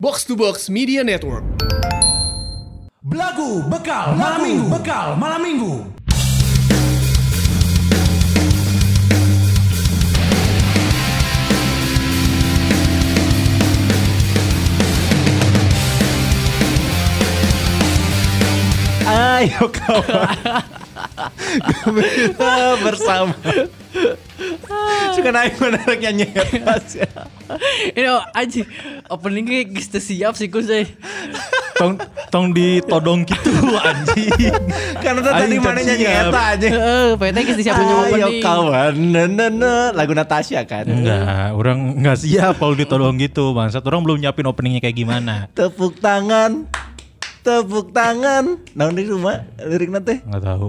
Box to Box Media Network. Belagu bekal malam minggu. Ayo kawan. Kita bersama. Suka naik menariknya nyepas ya. Ini aji openingnya kita siap sih kus eh. Tong ditodong gitu anji. Karena tadi mana nyanyi eta aja. Pengen kita siap punya opening. Ayo kawan. Lagu Natasha kan. Enggak, orang enggak siap kalau ditodong gitu. Bangsat, orang belum nyiapin openingnya kayak gimana. Tepuk tangan. Naon di rumah liriknya teh? Enggak tahu.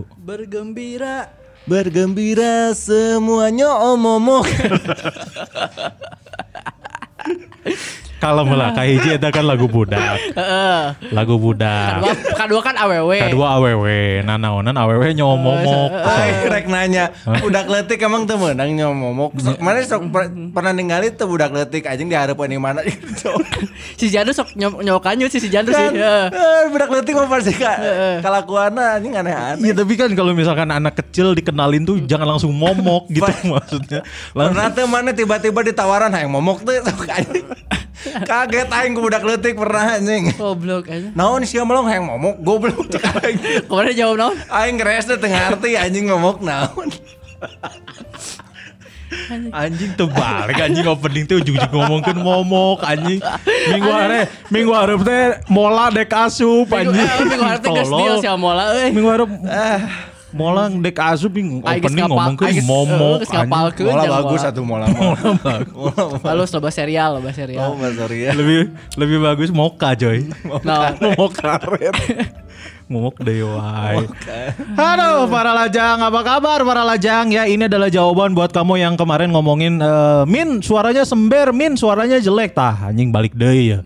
Bergembira semuanya omomok. Kalau malah kahiji eta kan lagu budak. Lagu budak. Kedua kan awewe. Nah naonan awewe nyomomok. Rek nanya, budak leutik emang teu meunang nyomomok. Mana sok pernah ningali teu budak leutik anjing dihareupeun di mana? Si Jandu sok nyokanyu si Jandu sih. Budak leutik mah pasti kalakuanna anjing aneh-aneh. Iya tapi kan kalau misalkan anak kecil dikenalin tuh jangan langsung momok gitu maksudnya. Pernah teu mana tiba-tiba ditawaran hayang momok teh sok anjing. Kaget aing ku budak leutik pernah anjing. Goblok aja. Naon sia melong hayang momok goblok cek aing. Kemarin jawab naon? Aing geresna teu ngarti anjing momok naon. Anjing tebalik anjing opening teh ujug-ujug ngomongkeun momok anjing. Minggu hareup teh mola dek asup anjing. Minggu hareup teh geus deal sia mola euy. Minggu hareup molang dek asu bingung opening ngomongkeun momok anjing. Mola bagus atuh mola. Lalu loba serial. Lebih bagus moka coy. Moka karet. Momok dewai. Halo para lajang, apa kabar para lajang? Ya ini adalah jawaban buat kamu yang kemarin ngomongin Min suaranya sember, Min suaranya jelek. Tah anjing balik deui ya.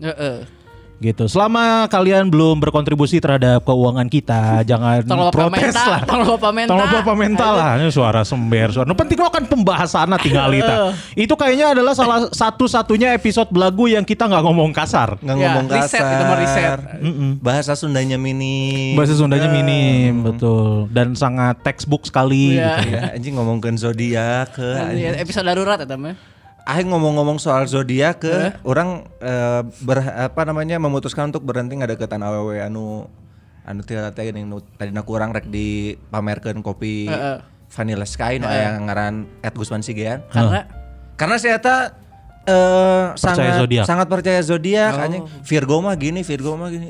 Gitu. Selama kalian belum berkontribusi terhadap keuangan kita, jangan protes lah. Tolong bapak mental lah. Ini suara sember. Nah, penting lo kan pembahasannya tinggal kita. Itu kayaknya adalah salah satu-satunya episode belagu yang kita nggak ngomong kasar. Riset. Bahasa Sundanya minim. Betul. Dan sangat textbook sekali. Anjing ngomongin zodiak. Episode darurat ya teman. Aing ngomong-ngomong soal zodiak ke orang memutuskan untuk berhenti ngadeukeutan awewe anu teh tadina kurang rek dipamerkeun kopi Vanilla Sky nu aya ngaran Ed Gusman Sigean. Karena saya eta sangat percaya zodiak anjing. Virgo mah gini.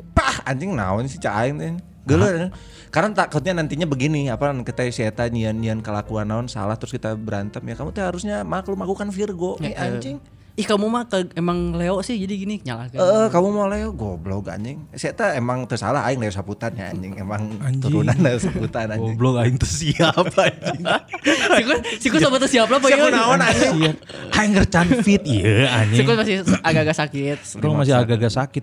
Pah anjing naon sih cak aing teh. Geuleuh. Karena takutnya nantinya begini, kita si Eta nyian kelakuan naon salah terus kita berantem ya kamu tuh harusnya maklum aku kan Virgo nih anjing. Ih kamu mah emang Leo sih jadi gini nyalahkan. Kamu mau Leo goblok anjing. Si Eta emang tersalah aing Leo saputan ya anjing emang turunan Leo saputan anjing. Goblok aing teu siap anjing. Siku sama teu siap lah poe. Siku naon anjing. Aing gercan fit ieu anjing. Siku masih agak-agak sakit.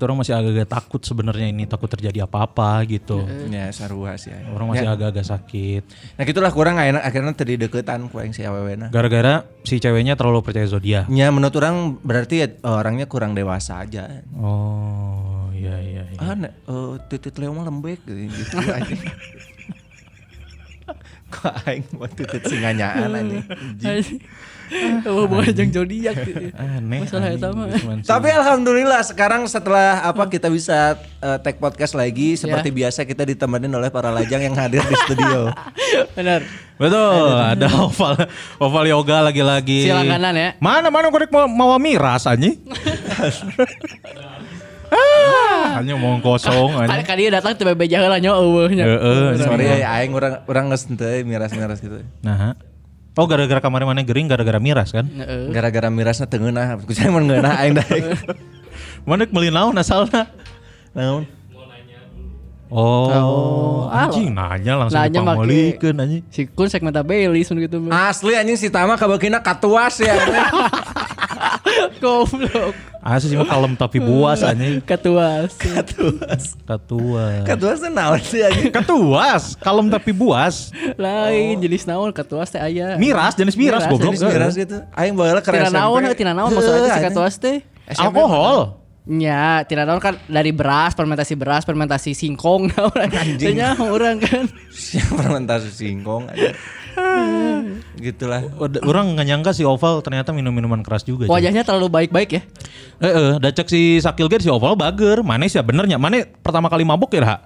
Orang masih agak-agak takut sebenarnya ini takut terjadi apa-apa gitu. Ya sarua sih aing. Orang masih agak-agak sakit. Nah gitulah kurang enak akhirnya tadi deukeutan ku aing si awewena. Gara-gara si ceweknya terlalu percaya zodiak. Ya menurut orang berarti ya, orangnya kurang dewasa aja. Oh, iya. Titit Leo mah lembek gitu aja. Kok aing buat titit singanyaan aja. Hubungan jeung zodiak. Aneh. Masalah eta mah. Tapi alhamdulillah sekarang setelah kita bisa take podcast lagi seperti biasa kita ditemenin oleh para lajang yang hadir di studio. Benar. Betul, ada oval yoga lagi-lagi. Silang kanan ya. Mana korek mau miras anjing. Hanya omong kosong anjing. Kali datang teh bebe jaheula nya eueuh nya. Heeh, sorry aing urang geus teu miras-miras gitu. Nah. Oh gara-gara kamar mana gering gara-gara miras kan? Gara-gara mirasna teu ngeunah. Ku cai mun ngeunah aing daek. Manek meuli naon asalna? Naon? Oh, anjing nanya langsung dipamolikeun anjing. Si kun sek mata beli sun gitu. Asli anjing si Tama kabakina katuas ya. Goblok. Asli mah kalem tapi buas anjing. Katuas. Katuas teh naon sih anjing? Katuas, kalem tapi buas. Lain jenis naon katuas teh aya. Jenis miras goblok. Jenis miras gitu. Aing baheula keren. Tina naon maksudnya si katuas teh? Alkohol. Ya, tidak tahu kan dari beras, fermentasi singkong. Kayaknya orang kan. Fermentasi singkong aja. Gitulah. Orang nggak nyangka si Oval ternyata minum-minuman keras juga. Wajahnya terlalu baik-baik ya. Dacek si Sakil Ger si Oval bager. Mana sih benernya? Mana pertama kali mabuk ya, ha?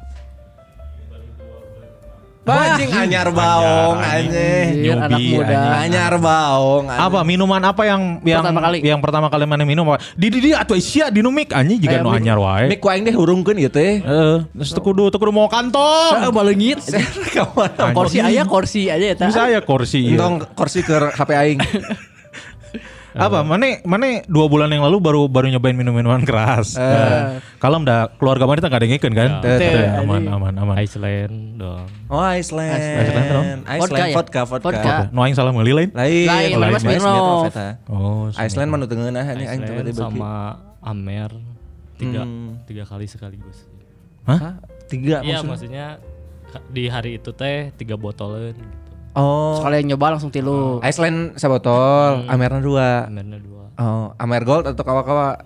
Anjing anyar baong anjing. Anak muda anyar baong. Apa minuman apa yang pertama kali? Yang pertama kali mana minum apa? Di atuh sia dinumik anjing jiga nu anyar wae. Mik ku aing teh hurungkeun ieu teh. Heeh. Terus teu kudu mau kantong. Heeh baleungit. Kursi aja eta. Bisa aya kursi. Entong kursi keur HP aing. Apa mana 2 bulan yang lalu baru nyobain minuman keras. Kalau udah keluarga mana kita enggak ada ngikeun kan? Aman. Iceland dong. Oh Iceland vodka. No aing salah meuli lain. Lain. Oh. Iceland mah nu teu ngeunah aing teh bade beuki. Sama Amer 3 kali sekaligus. Hah? 3 maksudnya? Iya maksudnya di hari itu teh 3 botolan. Oh. Sekali nyoba langsung tilu. Iceland sabotol, Amerna 2. Oh, Amer Gold atau kawa-kawa?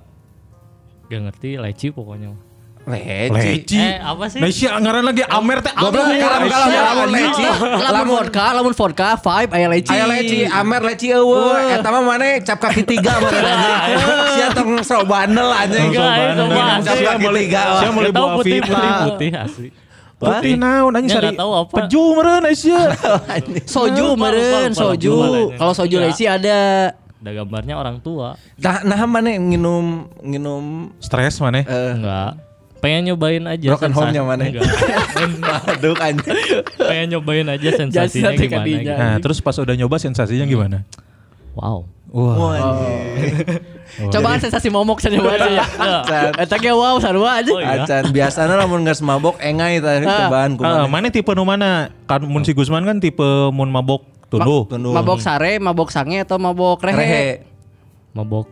Gak ngerti, leci pokoknya. Leci. Apa sih? Leci anggaran lagi Amer teh. Goblok lamun leci. Lamun vodka 5 aya leci. Amer leci eueuh. Eta mah mane cap kaki 3 mah. Sia tong sobandel anjing. Cap kaki 3. Sia meuli buah putih asli. Putih naon anjing sari peju meureun Asia. Soju meureun, soju. Kalau soju leci ada. Ada gambarnya orang tua. Nah mana nginum stres mana? Enggak. Pengen nyobain aja sensasi. Broken home-nya mana? Aduh anjing. Pengen nyobain aja sensasinya gimana. Nah, terus pas udah nyoba sensasinya gimana? Wow. Cobaan sensasi momok saja ya. Eta ge wow sarua aja. Acan biasana lamun geus mabok engai tah cobaan kumaha. Mane tipe nu mana? Kan mun si Gusman kan tipe mun mabok tunduh. Mabok sare, mabok sange atau mabok rehe? Mabok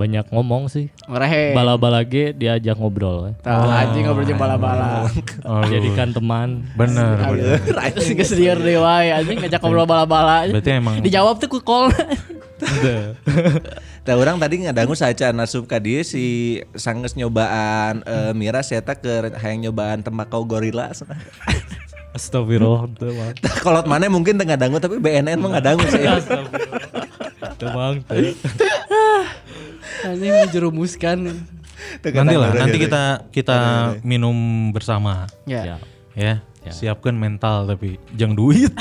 banyak ngomong sih. Rehe. Bala-bala ge diajak ngobrol. Anjing ngobrol jeung bala-bala. Jadikan teman. Bener. Anjing geus lieur deui wae anjing ngajak ngobrol bala-bala. Berarti emang dijawab teh ku call. Tah orang tadi ngadangu saacana sup ka dieu si sanggeus nyobaan miras eta keur hayang nyobaan tembakau gorila. Astagfirullah teu mah. Kolot maneh mungkin teu ngadangu tapi BNN mah ngadangu sih. Astagfirullah. Teu mang teh. Anjing menjerumuskan. Nanti kita minum bersama. Ya. Ya. Siapkan mental tapi jang duit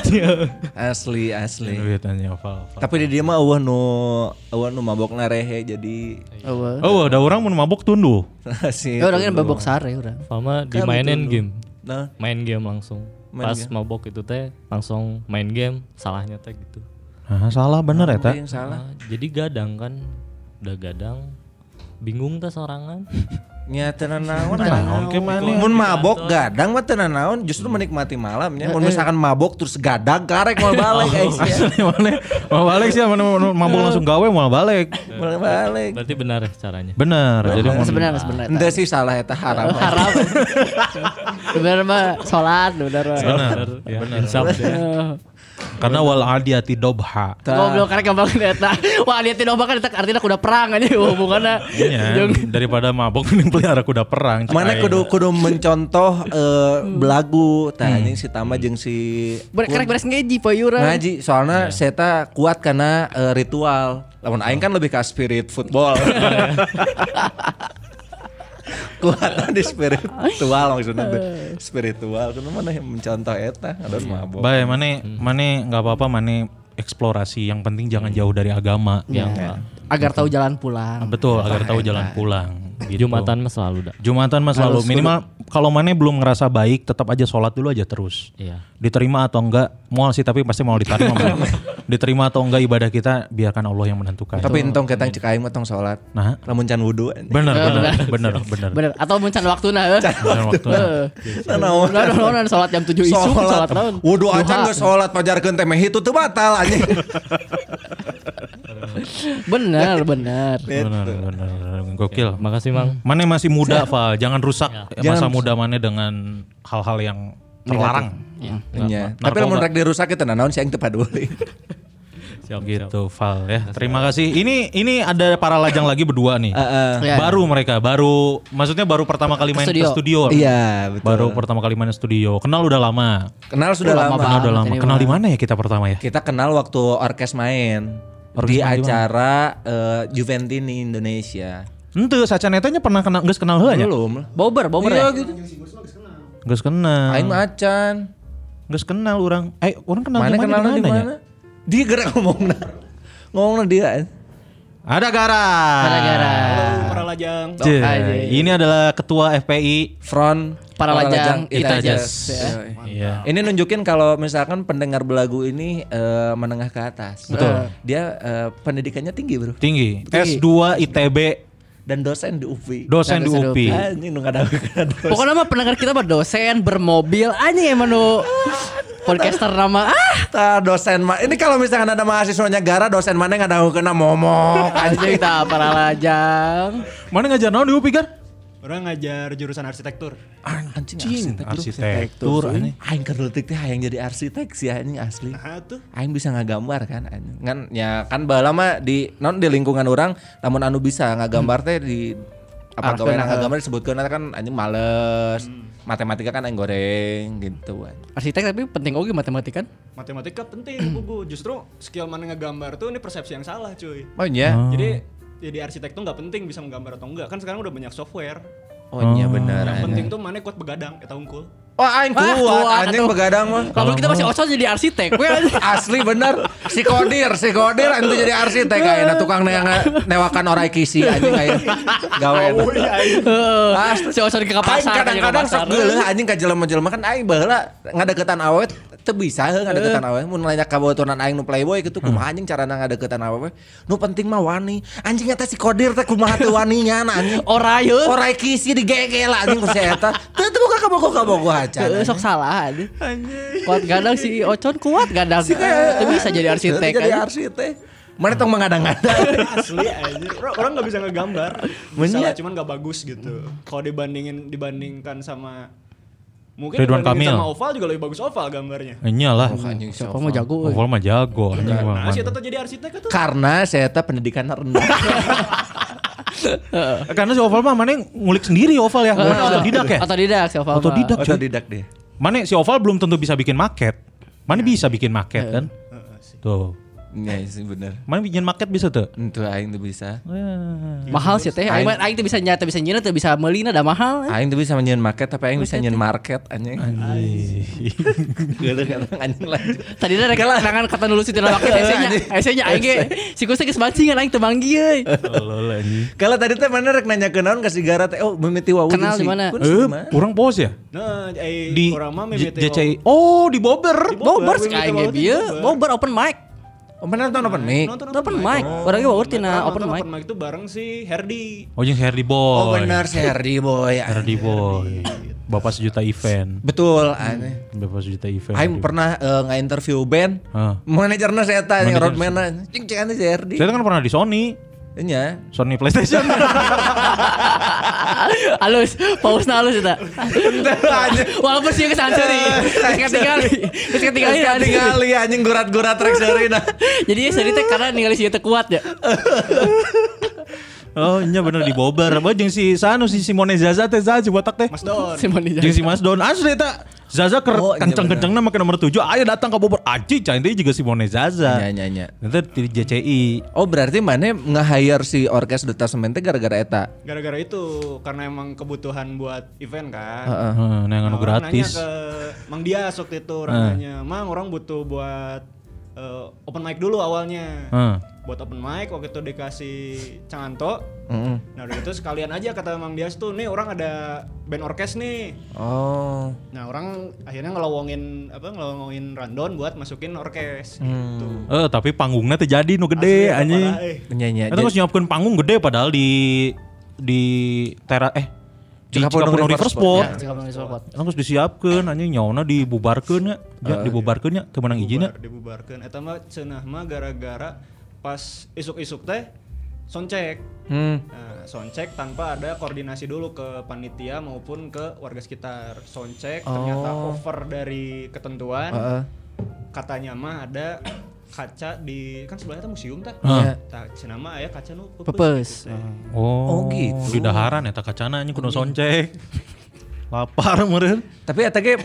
asli duit anjing hafal tapi di dia mah eueuh nu mabokna rehe jadi eueuh da urang mun mabok tunduh sih urang kan mabok sare urang sama dimainin game nah main game langsung main pas game. Mabok itu teh langsung main game salahnya teh gitu nah salah bener eta jadi gadang kan udah gadang bingung teh sorangan nya tenanaon mun mabok gadang mah tenanaon justru menikmati malamnya mun misalkan mabok terus gadang karek mau balik guys ya mau balik sih mabok langsung gawe mau balik berarti benar caranya benar jadi sebenarnya enggak sih salah eta haram benar mah salat benar insaf karena wal adiyati dobha. Goblok karek gampang eta. Wal adiyati dobha kan artinya kuda perang aja hubunganna. Daripada mabok mending pelihara kuda perang. Mana kudu mencontoh belagu tah anjing si Tama jeung si karek beres ngeji payuran. Ngaji soalnya seta kuat karena ritual. Lamun aing kan lebih ke spirit football. Kuatan di spiritual maksudnya spiritual itu mana yang mencontoh eta ada mabok. Bae mana enggak apa-apa mana eksplorasi yang penting jangan jauh dari agama agar tahu jalan pulang. Betul, agar tahu jalan pulang. Gitu. Jumatan mah selalu minimal kalau mana belum ngerasa baik tetap aja sholat dulu aja terus. Iya. Diterima atau enggak mual sih tapi pasti mau diterima. Diterima atau enggak ibadah kita biarkan Allah yang menentukan. Tapi entong ketang cek aing tong salat. Nah, lamun can wudu. Bener. Atau mun can waktuna. Nah, salat jam 7 isuk salat naon. Wudu acan geus salat pajarkeun teh meh itu teu batal anjing. Bener. Gokil. Makasih Mang. Mane masih muda, Val. Jangan rusak masa muda mane dengan hal-hal yang terlarang. Tapi lamun rek dirusak eta naon si aing teu paduli. Gitu, Val ya. Terima kasih. Ini ada para lajang lagi berdua nih. Baru mereka, baru pertama kali main ke studio. Iya, betul. Baru pertama kali main studio. Kenal udah lama. Kenal sudah lama. Kenal di mana ya kita pertama ya? Kita kenal waktu orkes main. Di acara Juventus Indonesia. Ente saca netanya pernah kenal, geus kenal heula nya? Belum. Bober ya. Gitu. Geus kenal. Aing mah acan. Geus kenal urang. Urang kenal di mana? Dia gerak ngomongna dia. Ada Garas. Halo para lajang. Ini adalah ketua FPI Front para lajang ITenas. Iya. Ini nunjukin kalau misalkan pendengar belagu ini menengah ke atas. Betul. Dia pendidikannya tinggi, Bro. Tinggi. S2 ITB dan dosen di UPI. Dosen di UPI. Anjing nu kadang-kadang. Pokoknya mah pendengar kita berdosen, bermobil, anjing emang nu podcaster nama dosen mah. Ini kalau misalkan ada mahasiswanya Gara, dosen mana yang ngadangkeunna momok anjing tah para lajang. Mana ngajar naon di UPI, Gar? Orang ngajar jurusan arsitektur. Anjing, arsitektur anjing. Aing kereutik teh hayang jadi arsitek sih anjing asli. Aing bisa ngagambar kan anjing. Kan ya kan baheula mah di non di lingkungan orang, lamun anu bisa ngagambar teh di apa gawean ngagambar disebutkeun kan anjing males. Matematika kan yang goreng gitu. Arsitek tapi penting oge matematika kan? Matematika penting bubu. Justru skill mana ngegambar tuh ini persepsi yang salah cuy. Oh iya? Jadi arsitek tuh gak penting bisa menggambar atau enggak. Kan sekarang udah banyak software. Oh iya benar. Yang penting tuh mana kuat begadang, eta unggul. Oh aing kuat, anjing begadang mah. Kalau kita masih osot jadi arsitek. Asli bener. Si kodir anjing jadi arsitek kayaknya tukang newakan orai kisi anjing kayak gawean. Si osot ke pasar. Kadang-kadang sok geuleuh anjing ka jelema-jelema kan aing baheula ngadeukeutan awet teu bisa heuh ngadeukeutan awet. Mun lain kabotunan aing nu playboy kitu kumaha anjing carana ngadeukeutan awet. Nu penting mah wani. Anjing eta si kodir teh kumaha teu wani nya anjing. Orai heuh. Orai kisi digegela anjing ku si eta. Teu buka kaboko-kaboko. Sok salah aduh. Kuat gadang si Ocon kuat gadang. Itu bisa jadi arsitek kan. Jadi arsitek. Mana tong mengadang-adang. Asli anjir. Orang enggak bisa ngegambar. Salah cuman enggak bagus gitu. Kalau dibandingkan sama mungkin Ridwan Kamil sama Oval juga lebih bagus Oval gambarnya. Iyalah. Anjing siapa mah jago. Oval mah jago. Nah, si Eta jadi arsitek tuh. Karena si Eta pendidikan rendah. Karena si Oval mah mana ngulik sendiri Oval ya. Otodidak ya? Otodidak si Oval. Otodidak deh. Mana si Oval belum tentu bisa bikin maket. Mana bisa bikin maket kan? Tuh. Iya sih bener. Mana bikin maket bisa tuh? Tuh aing tuh bisa. Mahal sih teh. Aing tuh bisa nyata bisa nyieun tuh bisa meulina dah mahal. Aing tuh bisa nyieun maket tapi aing bisa nyieun market anjing. Anjing. Tadina rek tangan kata nulis itu maket esenya aing ge. Si Gus geus bancingan aing teu manggi euy. Kalau tadi teh mana rek nanya kenaon ka si Gara teh oh mimiti wawu. Kenal di mana? Urang pos ya? Di urang mah mimiti. Oh di Bober. Bober sih aing ge. Bober open mic. Bener nonton open mic? Open mic, orangnya bawa urtina open mic. Open mic itu bareng si Herdi. Oh yang Herdi Boy. Oh bener si Herdi Boy. Herdi Boy. Bapak sejuta event. Betul. Bapak sejuta event. Aing pernah nge-interview band. Manajernya saya tanya, roadman-nya. Cing-cingannya si Herdi. Saya kan pernah di Sony. Iya. Sony Playstation. Halus, pausnya halus itu. Walaupun sih kesan seri. Ketika kali anjing gurat-gurat track seri. Jadi seri teh karena ningali si teh kuat ya. Oh iya bener di Bober. Jeung si Sanu si Simone Zaza teh Zaza botak teh. Mas Don. Jeung si Mas Don asli eta. Zaza kenceng-kencengna make nomor 7 aya datang ke Bobor. Aji cai teh juga Simone Zaza. Nya. Eta di JCI. Oh berarti mana nge-hire si orkes detasemen teh gara-gara eta. Gara-gara itu karena emang kebutuhan buat event kan. Heeh, anu gratis. Nanya ke Mang Dias waktu itu orangnya. Mang orang butuh buat open mic dulu awalnya. Buat open mic waktu itu dikasih Canganto. Nah udah gitu sekalian aja kata Mang Dias tuh nih orang ada band orkes nih. Oh. Nah orang akhirnya ngelowongin rundown buat masukin orkes gitu. Tapi panggungnya tuh jadi nu gede anjing. Nyanyi. Itu harus nyiapin panggung gede padahal di tera Cikapunung Riversport. Harus disiapkan anjing nyaona dibubarkeun ya. Dibubarkeun ya teu menang izinna. Dibubarkeun eta mah cenah mah gara-gara pas isuk-isuk teh soundcheck. Nah, soundcheck tanpa ada koordinasi dulu ke panitia maupun ke warga sekitar. Soundcheck ternyata over dari ketentuan. Katanya mah ada kaca di kan sebelahnya itu museum tah. Tah cenama aya kaca nu peupeus. Oh gitu. Di daharan eta kacana anjing kudu soncek. Lapar meureun. Tapi eta ge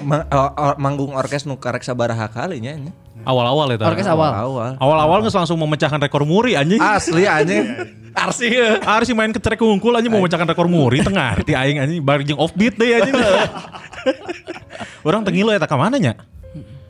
manggung orkes nu karek sabaraha kali nya. Awal-awal eta. Orkes awal. Awal-awal geus langsung memecahkan rekor muri anjing. Asli anjing. Arsi ya. Arsi main kecerek kungkul anjing memecahkan rekor muri tengah arti aing anjing bari jeung offbeat deui anjing. Orang tengilo eta ka mana nya?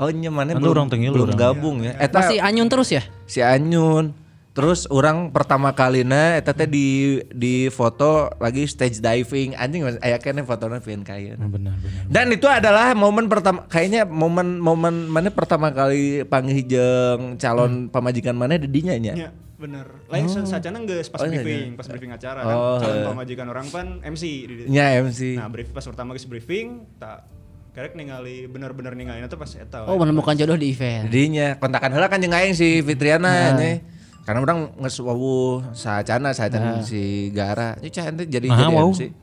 Oh nyamannya belum gabung ya. Eta si Anyun terus ya? Si Anyun. Terus orang pertama kalina eta teh di foto lagi stage diving. Anjing aya keneh fotona pieun kaeun. Benar. Dan itu adalah momen pertama kayaknya momen mana pertama kali panggih jeung calon pamajikan mana di dinya nya. Iya, bener. Lain sacana geus pas briefing acara kan. Calon pamajikan orang pan MC di dinya. Nya MC. Nah, brief pas pertama geus briefing tak karek ningali bener-bener ningali itu pas eta. Oh, menemukan jodoh di event. Dinya kontakan heula kan jeung aing si Fitriana nya. Karena urang geus wawuh saacana si Gara. Ieu cah ente jadi MC.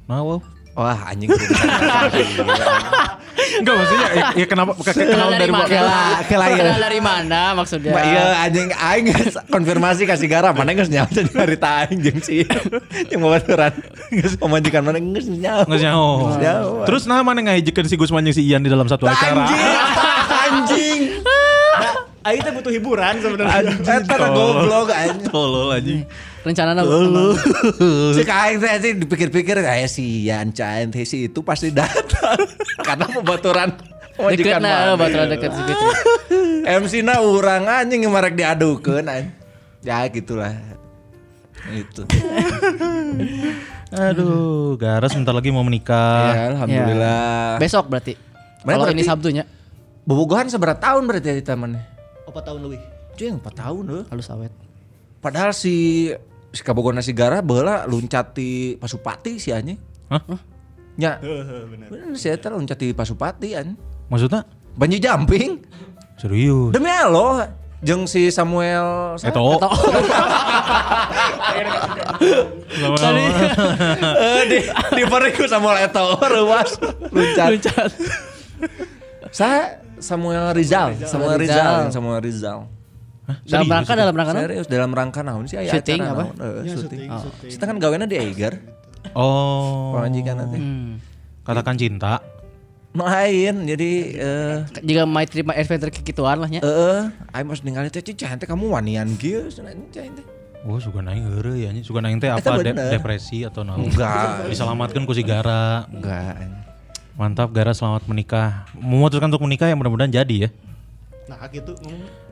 Wah, anjing. Enggak maksudnya ya kenal dari mana? Kenal dari mana maksudnya? Iya anjing aing konfirmasi ka si Gara, mana geus nyaho dari ta aing jeung si jeung babaturan. Geus pamajikan mana geus nyaho. Terus nah mana ngahijikeun si Gusman jeung si Ian di dalam satu acara. Anjing. Aing teh butuh hiburan sebenarnya. Eta goblok anjing. Tolol anjing. Rencanana lu. Cek aing teh sih dipikir-pikir aya si Ian Caen teh si itu pasti datang. Karena pembaturan deket nah, baturan deket si Fitri. MC-na urang anjing marek diadukeun anjing. Ya gitulah. Itu. Aduh, Garas bentar lagi mau menikah. Ya, alhamdulillah. Ya. Besok berarti. Kalau ini Sabtunya. Bobogohan seberat tahun berarti di tamannya? 4 tahun lebih. Cuy 4 tahun loh. Halus awet. Padahal si kabogona si Gara beula luncat di Pasupati si anjing. Hah? Nya. Bener si eta luncat di Pasupati anjing. Maksudna? Banji jumping. Serius. Demi Allah. Jeung si Samuel Eto'o. Tadi di periku Samuel Eto'o ruas luncat. Saya Samuel Rizal. Dalam rangka serius dalam rangka naon sih aya syuting apa? Syuting. Kita kan gawena di Eiger. Oh. Panjikan nanti. Katakan cinta. Lain jadi jika my trip my adventure kekituan lah nya. Heeh. Ai mos ningali teh cantik kamu wanian kieu cenah teh. Oh sugan aing heureuy anjing. Sugan aing teh apa depresi atau naon? Enggak. Diselamatkeun ku si Gara. Enggak. Mantap Gara selamat menikah. Memutuskan untuk menikah yang mudah-mudahan jadi ya. Nah gitu.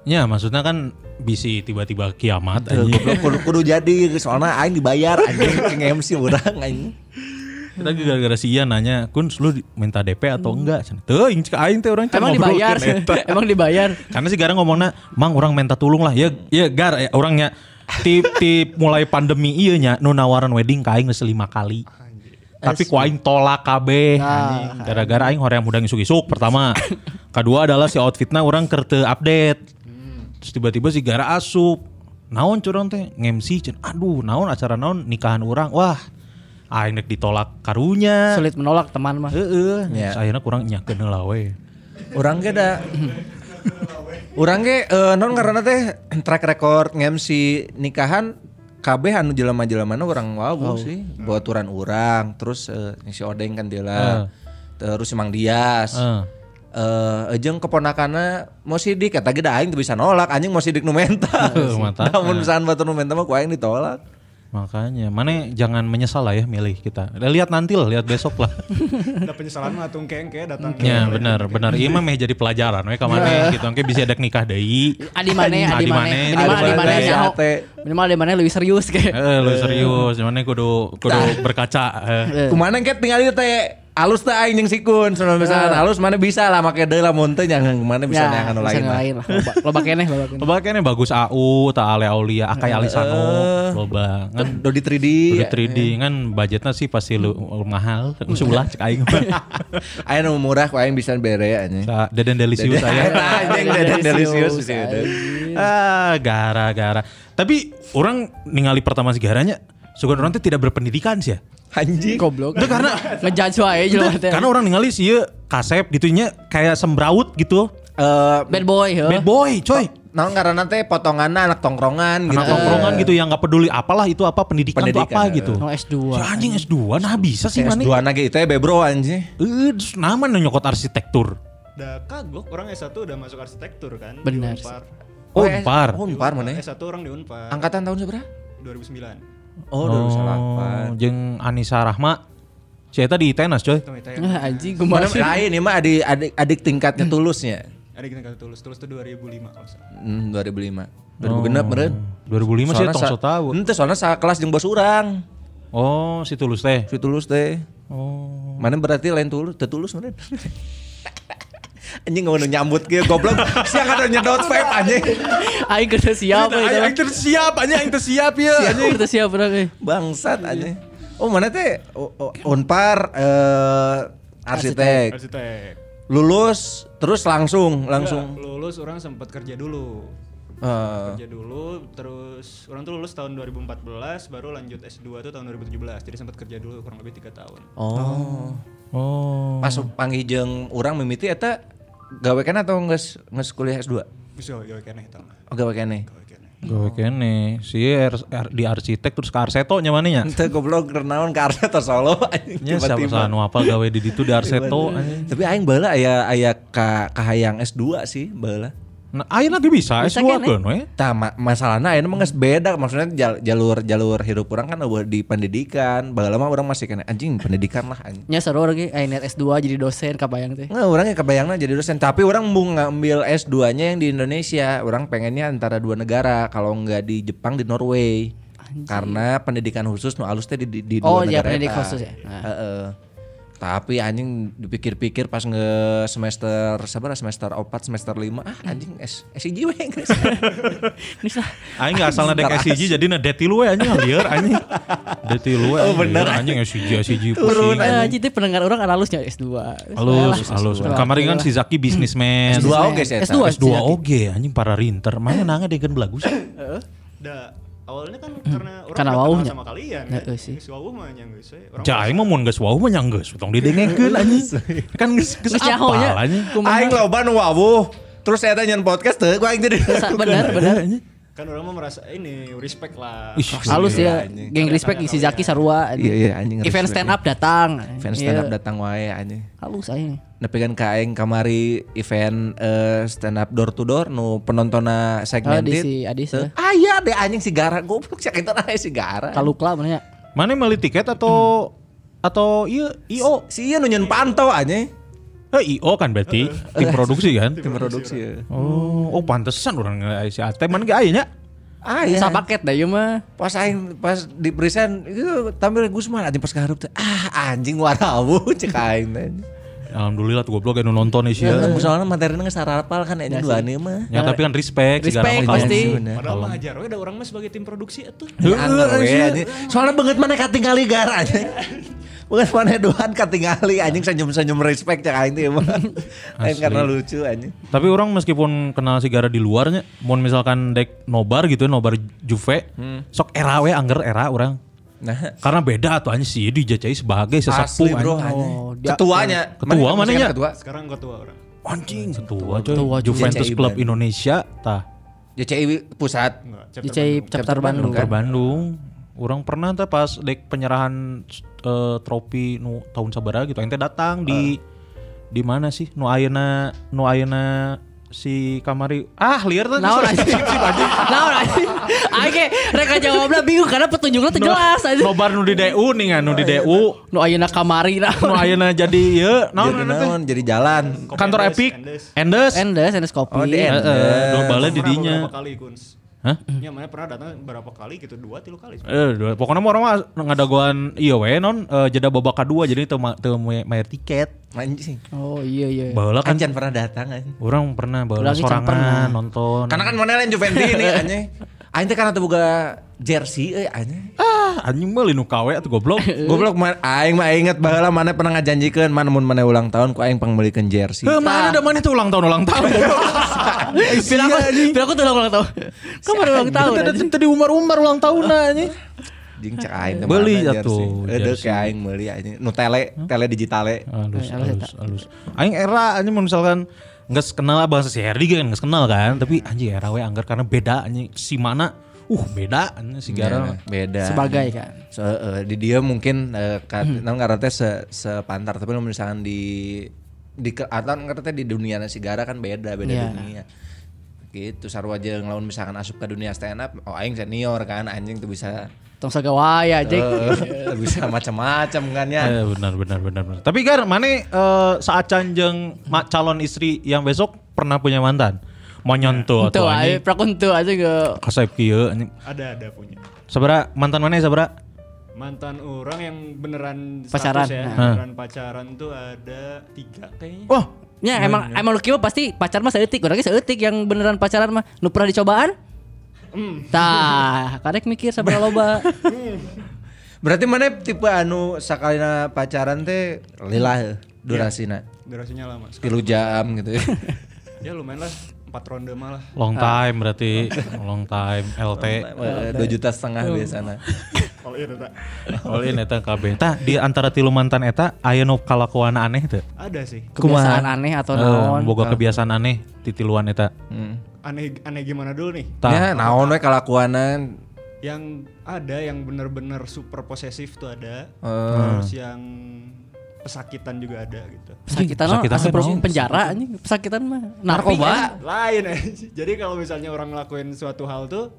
Ya maksudnya kan bisi tiba-tiba kiamat aja. Kudu jadi soalnya aing dibayar anjing MC urang aing. Kita gara-gara si Ian nanya, "Kun lu minta DP atau enggak?" Teuing cek aing teh urang emang dibayar. Emang dibayar. Karena si Gara ngomongna, "Mang urang minta tulung lah." Ya Gar orangnya tip-tip mulai pandemi ieu nya nu nawaran wedding ka aing geus 5 kali. Tapi ku aing tolak kabeh anjing gara-gara aing hoream udang isuk-isuk pertama. Kedua adalah si outfitna urang keur teu update. Terus tiba-tiba si Gara asup. Naon curang teh ngemsi cenah. Aduh, naon acara naon nikahan urang. Wah. Aing nek ditolak karunya. Sulit menolak teman mah. Heeh. Sayana kurang nyakeun heula we. Urang ge da urang ge naon ngaranna teh track record ngemsi nikahan kabeh anu jelema-jelemana urang wawuh sih. Baturan urang, terus si Odeng kan deulah. Terus si Mang Dias. Jeung keponakanna Mo Sidik eta ge da aing teu bisa nolak, anjing Mo Sidik nu mental. Namun sahan batur nu mental mah ku aing ditolak. Makanya, mana jangan menyesal lah ya milih kita. Lihat nanti lah, lihat besok lah. Ada penyesalan mah atung kengke datang. Ya benar. Ieu mah meh jadi pelajaran we ka maneh kitu engke bisa dek nikah deui. Adi maneh leuwih serius ke. Heeh, leuwih serius. Maneh kudu berkaca. Kumana engke tinggal ieu teh alus teh aing jeung Sikun sono misalkan alus mana bisa lah make deui lamun teu nyang mana bisa nyang anu lain. Loba keneh bagus AU ta Ale Aulia Akai Alisano loba. Dodi 3D. Kan budgetnya sih pasti mahal. Usulah cek aing. Aing nu murah ku aing bisa bere anjing. Dadan delicious aing. Dadan delicious sih. Ah, gara-gara. Tapi orang ningali pertama si Garanya, sugan orang teh tidak berpendidikan sih ya. Anjing goblok. Itu karena ngejudge wae jelema teh. Karena orang ningali si ieu kasep gitunya kayak sembraut gitu. Bad boy. Bad boy, coy. nah, karena nanti potongan anak tongkrongan gitu. Anak tongkrongan gitu yang gak peduli apalah itu apa pendidikan apa gitu. Oh S2. Ya anjing S2 nah bisa sih mana. S2 anak gitu ya bebro anjing. Terus nama nyokot arsitektur. Udah kagok orang S1 udah masuk arsitektur kan. Benar. Oh Unpar. Oh Unpar mana ya? S1 orang di Unpar. Angkatan tahun seberapa? 2009. Oh 2008. Jeung Anissa Rahma. Saya tadi ITenas coy. Nah, anjing gue masih lain ya mah adik tingkatnya Tulusnya. Adik tingkatnya Tulus tuh 2005 kalau salah. 2005. 2006 meren. 2005 sih tong tahu. Henteu soalnya kelas jeung bos urang. Oh, si Tulus teh. Si Tulus teh. Oh. Mana berarti lain Tulus, teu Tulus meren. Anjing gak mau nyambut gitu goblok. Siang ada nyedot vape anjing. Aing tersiap ya. Aing tersiap ya. Aing tersiap orang. Bangsat anjing. Oh mana teh? Unpar arsitek. Lulus terus langsung. Ya, lulus orang sempat kerja dulu. Terus orang tuh lulus tahun 2014 baru lanjut S2 tuh tahun 2017. Jadi sempat kerja dulu kurang lebih 3 tahun. Oh. Pas panggijeng orang mimiti eta gawe keneh atau nges kuliah S2? Geus gawe keneh eta. Oh gawe keneh. Gawe keneh. Si di arsitek terus ke Arseto nya manehnya. Teu goblok renaon ke Arseto Solo anjing. Nya saha nu apa gawe di ditu di Arseto anjing. Tapi aing baheula aya ka hayang S2 sih baheula. Nah, ayeuna teh bisa S2 kan we. Tah masalahna ayeuna mah geus beda maksudnya jalur hidup urang kan di pendidikan. Baheula mah urang masih kena anjing pendidikan lah anjing. Nya seru ge ayeuna S2 jadi dosen kabayang teh. Nah, urang ge kabayangna jadi dosen tapi urang mau ngambil S2-nya yang di Indonesia. Urang pengennya antara dua negara kalau enggak di Jepang di Norway. Anjing. Karena pendidikan khusus nu alus teh di dua negara. Oh, ya pendidikan khusus ya. Nah. Tapi anjing dipikir-pikir pas semester 4, semester 5 anjing SIG we Inggris. Aing enggak asal nedek SIG jadi nedeti lu we anjing liar anjing. Deti lu we. Oh bener anjing SIG pusing. Anjing teh pendengar orang halusnya S2. Halus. Kamari kan si Zaki bisnismen. S2 oge sih. S2 oge anjing para rinter. Mana nangga dekeun belagus. Heeh. Da awalnya kan karena orang sama kalian kan wawuh mah nyanggeus we orang aing mah mun geus wawuh mah nyanggeus tong didengekeun anjing kan geus apal anjing aing loba nu wawuh terus eta nyen podcast teh aing teh bener kan orang mah merasa ini respect lah halus ya geng respect si Zaki sarua anjing event stand up datang wae anjing halus aing nepikan ka aing kamari event stand up door to door nu penontonnya segmented aya deh anjing sigara goblok sia kitu aya sigara kalukla benernya mane meuli tiket atau ieu IO si ieu nu nyeun pantau anjing. IO kan berarti tim produksi kan? Tim produksi ya. Oh pantesan orang si Ate mana gak ayahnya? Ayah. Sapaket dah ya mah. Pas di present itu tampil Gusman anjing pas keharup tuh. Ah anjing warawu cek aing teh. Alhamdulillah tuh goblok anu nonton ieu. Ya, soalnya materina geus sarapal kan ini duane mah. Ya tapi kan respect pasti. Padahal mah hajar we da urang mah sebagai tim produksi atuh. Heeh. Soalnya banget mana katingali gara anjing. Bukan mana doan katingali anjing senyum-senyum respect cak aing teh emang. Aing karena lucu anjing. Tapi orang meskipun kenal sigara di luarnya, mun misalkan dek nobar gitu nobar Juve, sok era we angger era urang. Nah. Karena beda tuh anjing sih dijajai sebagai sesepuh ketuanya. Ketua mananya? Sekarang ketua orang. Anjing ketua Juventus Club Indonesia tah. JCI pusat. JCI chapter Bandung. Chapter Bandung. Orang pernah tah pas dek penyerahan trofi nu tahun sabaraha gitu ente datang di mana sih nu ayeuna si kamari liar tuh naon aja oke reka jawablah bingung karena petunjuknya tuh jelas aja nobar nu di DU nih kan nu di DU nu ayeuna kamari nu ayeuna jadi ieu naon jadi jalan kantor Epic Endes kopi oh di bale di dinya hah? Ya mana pernah datang berapa kali gitu 2-3 kali. Pokoknya mah orang mah ngadagoan ieu we non jeda babak kedua jadi teu mayar tiket. Anjing. Oh iya. Baheula kan anjing pernah datang anjing. Urang pernah baheula sorangan nonton. Karena kan mana lain Juventus ini anjing. Aing teh kana teu boga jersey euy anjing. Ah, anjing mah linu kawe atuh goblok. Goblok aing mah inget baheula mana pernah ngajajikeun man mun mana ulang tahun ku aing pangbelikeun jersey. Heuh, mana da mana teh ulang tahun. Bila aku tuh ulang tahun. Kamu udah ulang tahun. Tadi umar ulang tahun aja. Jing cek aing beli atuh. Edek aing beli aja. Nu tele digitale. Alus. Aing era aja misalkan nggak kenal bahasa si Herdi kan, nggak kenal kan, tapi anjir rawe anggar karena beda anjing si mana. Beda sigara beda. Sebagai kan. So, di dia mungkin ngarannya sepantar tapi misalkan di atau ngarannya di dunia sigara kan beda yeah. dunia. Gitu sarua aja ngelawan misalkan asup ke dunia stand up, oh aing senior kan anjing tuh bisa tong sagawai anjing. Bisa macam-macam kan ya. Benar. Tapi kan mane saat canjeng calon istri yang besok pernah punya mantan. Monyon tuh atau anjing. Prakuntu aja ke kasep kieu anjing. Ada punya. Sabara mantan mana sabara? Mantan orang yang beneran pacaran ya, beneran pacaran tuh ada 3 kayaknya. Oh, nya emang lu kieu pasti pacar mah saeutik, urang ge saeutik yang beneran pacaran mah. Nu pernah dicobaan? Tah, karek mikir sabara loba. Berarti mana tipe anu sakalina pacaran teh lilah durasina. Durasinya lama. 10 jam gitu ya. Ya lumayan lah. 4 ronde malah. Long time berarti. Long time LT 2,5 juta biasana. All in eta. All in eta kabeh. Tah di antara tilu mantan eta aya nu kalakuan aneh teu? Ada sih. Kebiasaan aneh atau naon? Boga kebiasaan aneh ti tiluan eta. Aneh gimana dulu nih? Ya naon we kalakuanan yang ada yang bener-bener super posesif tuh ada. Terus yang pesakitan juga ada gitu. Pesakitan asal penjara anjing, pesakitan mah narkoba lain. Jadi kalau misalnya orang ngelakuin suatu hal tuh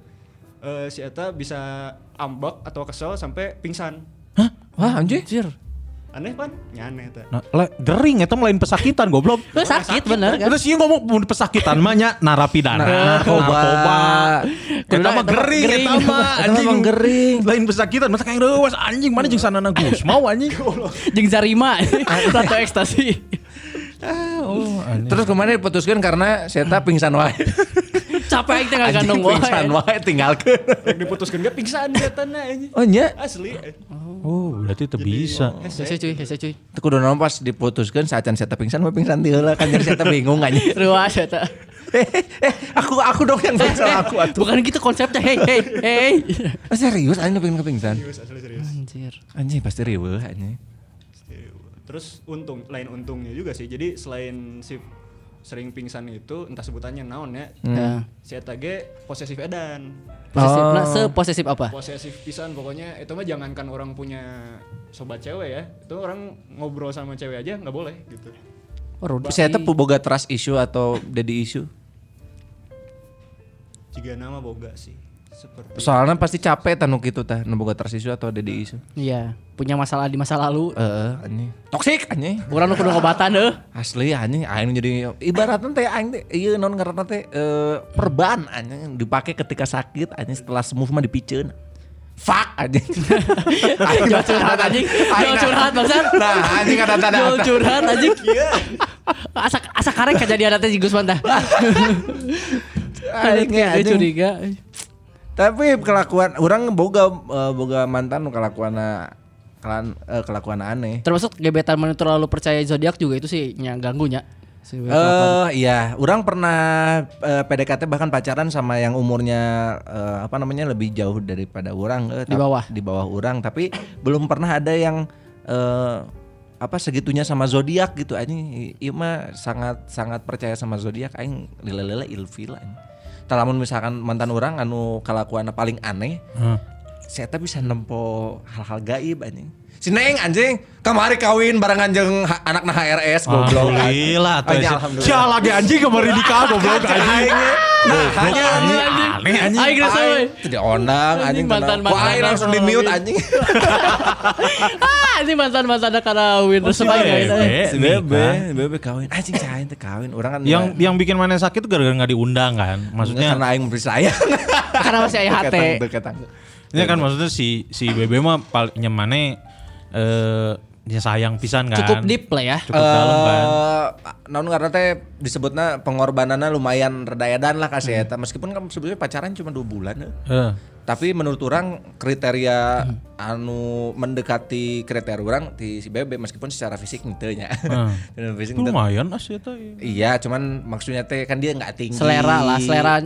si eta bisa ambek atau kesel sampai pingsan. Hah? Wah anjir. Aneh pan? Ya aneh eta. Nah, dering eta melain pesakitan goblok. Sakit bener kan. Terus ieu ngomong pesakitan mah nya narapidana, narkoba. Eta mah gering eta mah anjing gering. Lain pesakitan masa kayak reueus anjing mana jeung sanana Gus. Mau anjing jeung Zarima. Satu ekstasi. Terus kemarin diputuskan karena si eta pingsan wae. Capek teh gandong wae. Pingsan wae tinggalkeun. Rek diputuskan ge pingsan eta na anjing. Oh nya? Asli. Oh, berarti itu bisa. Hese cuy. Itu kudu naon pas diputuskeun saacan seta pingsan, mah pingsan teu heula kan jadi seta bingung anjing. Ruas eta. Aku dong yang pingsan aku atuh. Bukan gitu konsepnya. Hey. Serius anjing pengen kepingsan. Serius, asli serius. Anjing pasti riweuh anjing. Terus untungnya juga sih. Jadi selain si sering pingsan itu entah sebutannya naon ya. Si eta ge posesif edan. Posesifna seposesif apa? Posesif pisan pokoknya itu mah jangankan orang punya sobat cewek ya. Itu orang ngobrol sama cewek aja enggak boleh gitu. Oh, saya teh boga trust issue atau daddy issue? Jiga nama boga sih. Seperti soalnya pasti capek tanu kitu teh, nu boga trust issue atau daddy issue. Iya, punya masalah di masa lalu. Anjing. Toksik anjing. Urang nu kudu ngobatan eueuh. Asli anjing, aing jadi ibaratna teh aing teh ieu naon ngaranna teh perban anjing dipake ketika sakit anjing setelah sembuh mah dipiceun. Fuck anjing. Jangan curhat anjing. Jangan curhat bangsat. Nah, anjing kada-kada. Jangan curhat anjing. Asa karek kejadian teh si Gusman tah. Aing curiga. Tapi kelakuan orang boga mantan kelakuan aneh. Termasuk gebetan mana terlalu percaya zodiak juga itu sih yang ganggunya. Iya, orang pernah PDKT bahkan pacaran sama yang umurnya lebih jauh daripada orang di bawah orang, tapi belum pernah ada yang segitunya sama zodiak gitu. Anjing ima sangat percaya sama zodiak, aing lila ilfil anjing. Talamun misalkan mantan orang anu kalakuanna paling aneh. Saya teh bisa nempo hal-hal gaib anjing. Si Neng anjing kamari kawin barengan jeung anakna HRS goblok. Alhamdulillah teh. Sia lagi anjing kamari nikah goblok anjing. Hanya anjing. Aing rasa we. Teu ondang anjing. Wah, langsung di mute anjing. Anjing mantan-mantan kawin sebagai si bebe kawin. Anjing saya teh kawin. Urang kan yang bikin mana sakit gara-gara enggak diundang kan. Maksudnya karena aing memberi sayang. Karena masih aya hate. Ini kan maksudnya si bebe mah nyemane dia sayang pisan kan. Cukup deep lah ya. Cukup dalam kan. Namun karena teh disebutnya pengorbanannya lumayan reda edan lah kasih eta. Meskipun kan sebetulnya pacaran cuma 2 bulan. Tapi menurut orang kriteria anu mendekati kriteria orang di si bebe meskipun secara fisik teu nya. Lumayan asih eta. Iya, cuman maksudnya teh kan dia enggak tinggi. Selera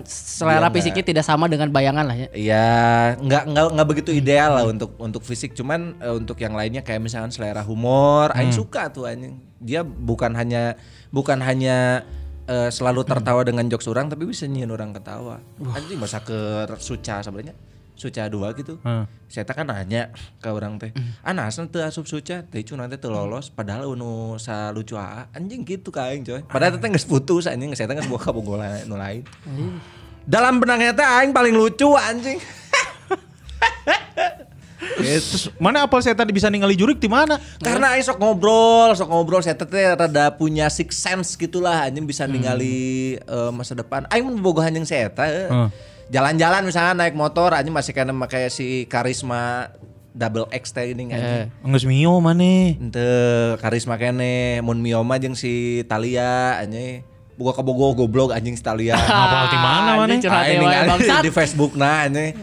fisiknya tidak sama dengan bayangan lah ya. Iya, enggak begitu ideal lah untuk fisik, cuman untuk yang lainnya kayak misalkan selera humor, aing suka tuh anjing. Dia bukan hanya selalu tertawa dengan jokes orang tapi bisa nyian orang ketawa. Anjing masa ke suca sebenarnya. Suca dua gitu. Saya kan nanya ke orang teh, "Anasan teu asup suca, teh cuna teh teu lolos padahal anu salucu aa." Anjing gitu ka aing coy. Padahal teh geus putus anjing, saya teh geus boga kabonggolan nu lain. Dalam benangnya teh aing paling lucu anjing. Terus mana apal saya tadi bisa ningali jurik di mana? Karena aing sok ngobrol saya teh rada punya six sense gitulah anjing bisa ningali masa depan. Aing mun boga anjing saya teh. Jalan-jalan misalnya naik motor aja masih karena pakai si karisma double X teh ini aja. Nges mio mana? Ente karisma kene, mun mio mah jeung si Talia aja. Buka kebogo goblok anjing si Talia. Apa di mana mana? Aing di Facebook nah aja.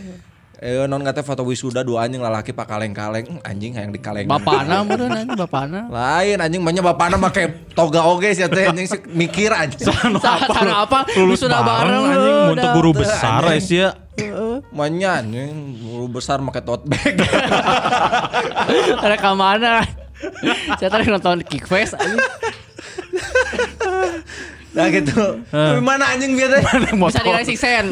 Non kata foto wisuda dua anjing lalaki pak kaleng-kaleng anjing hayang dikaleng. Bapana meureun anjing bapana. Lain anjing mah nya bapana make toga oge sia teh anjing mikir anjing. Saha apa wisuda bareng anjing mun teu guru besar sia. Heeh. Mah nya anjing guru besar make tote bag. Ada ka mana? Saya tadi nonton Kick Face anjing. Nah gitu, mana anjing biasanya bisa di racing sen,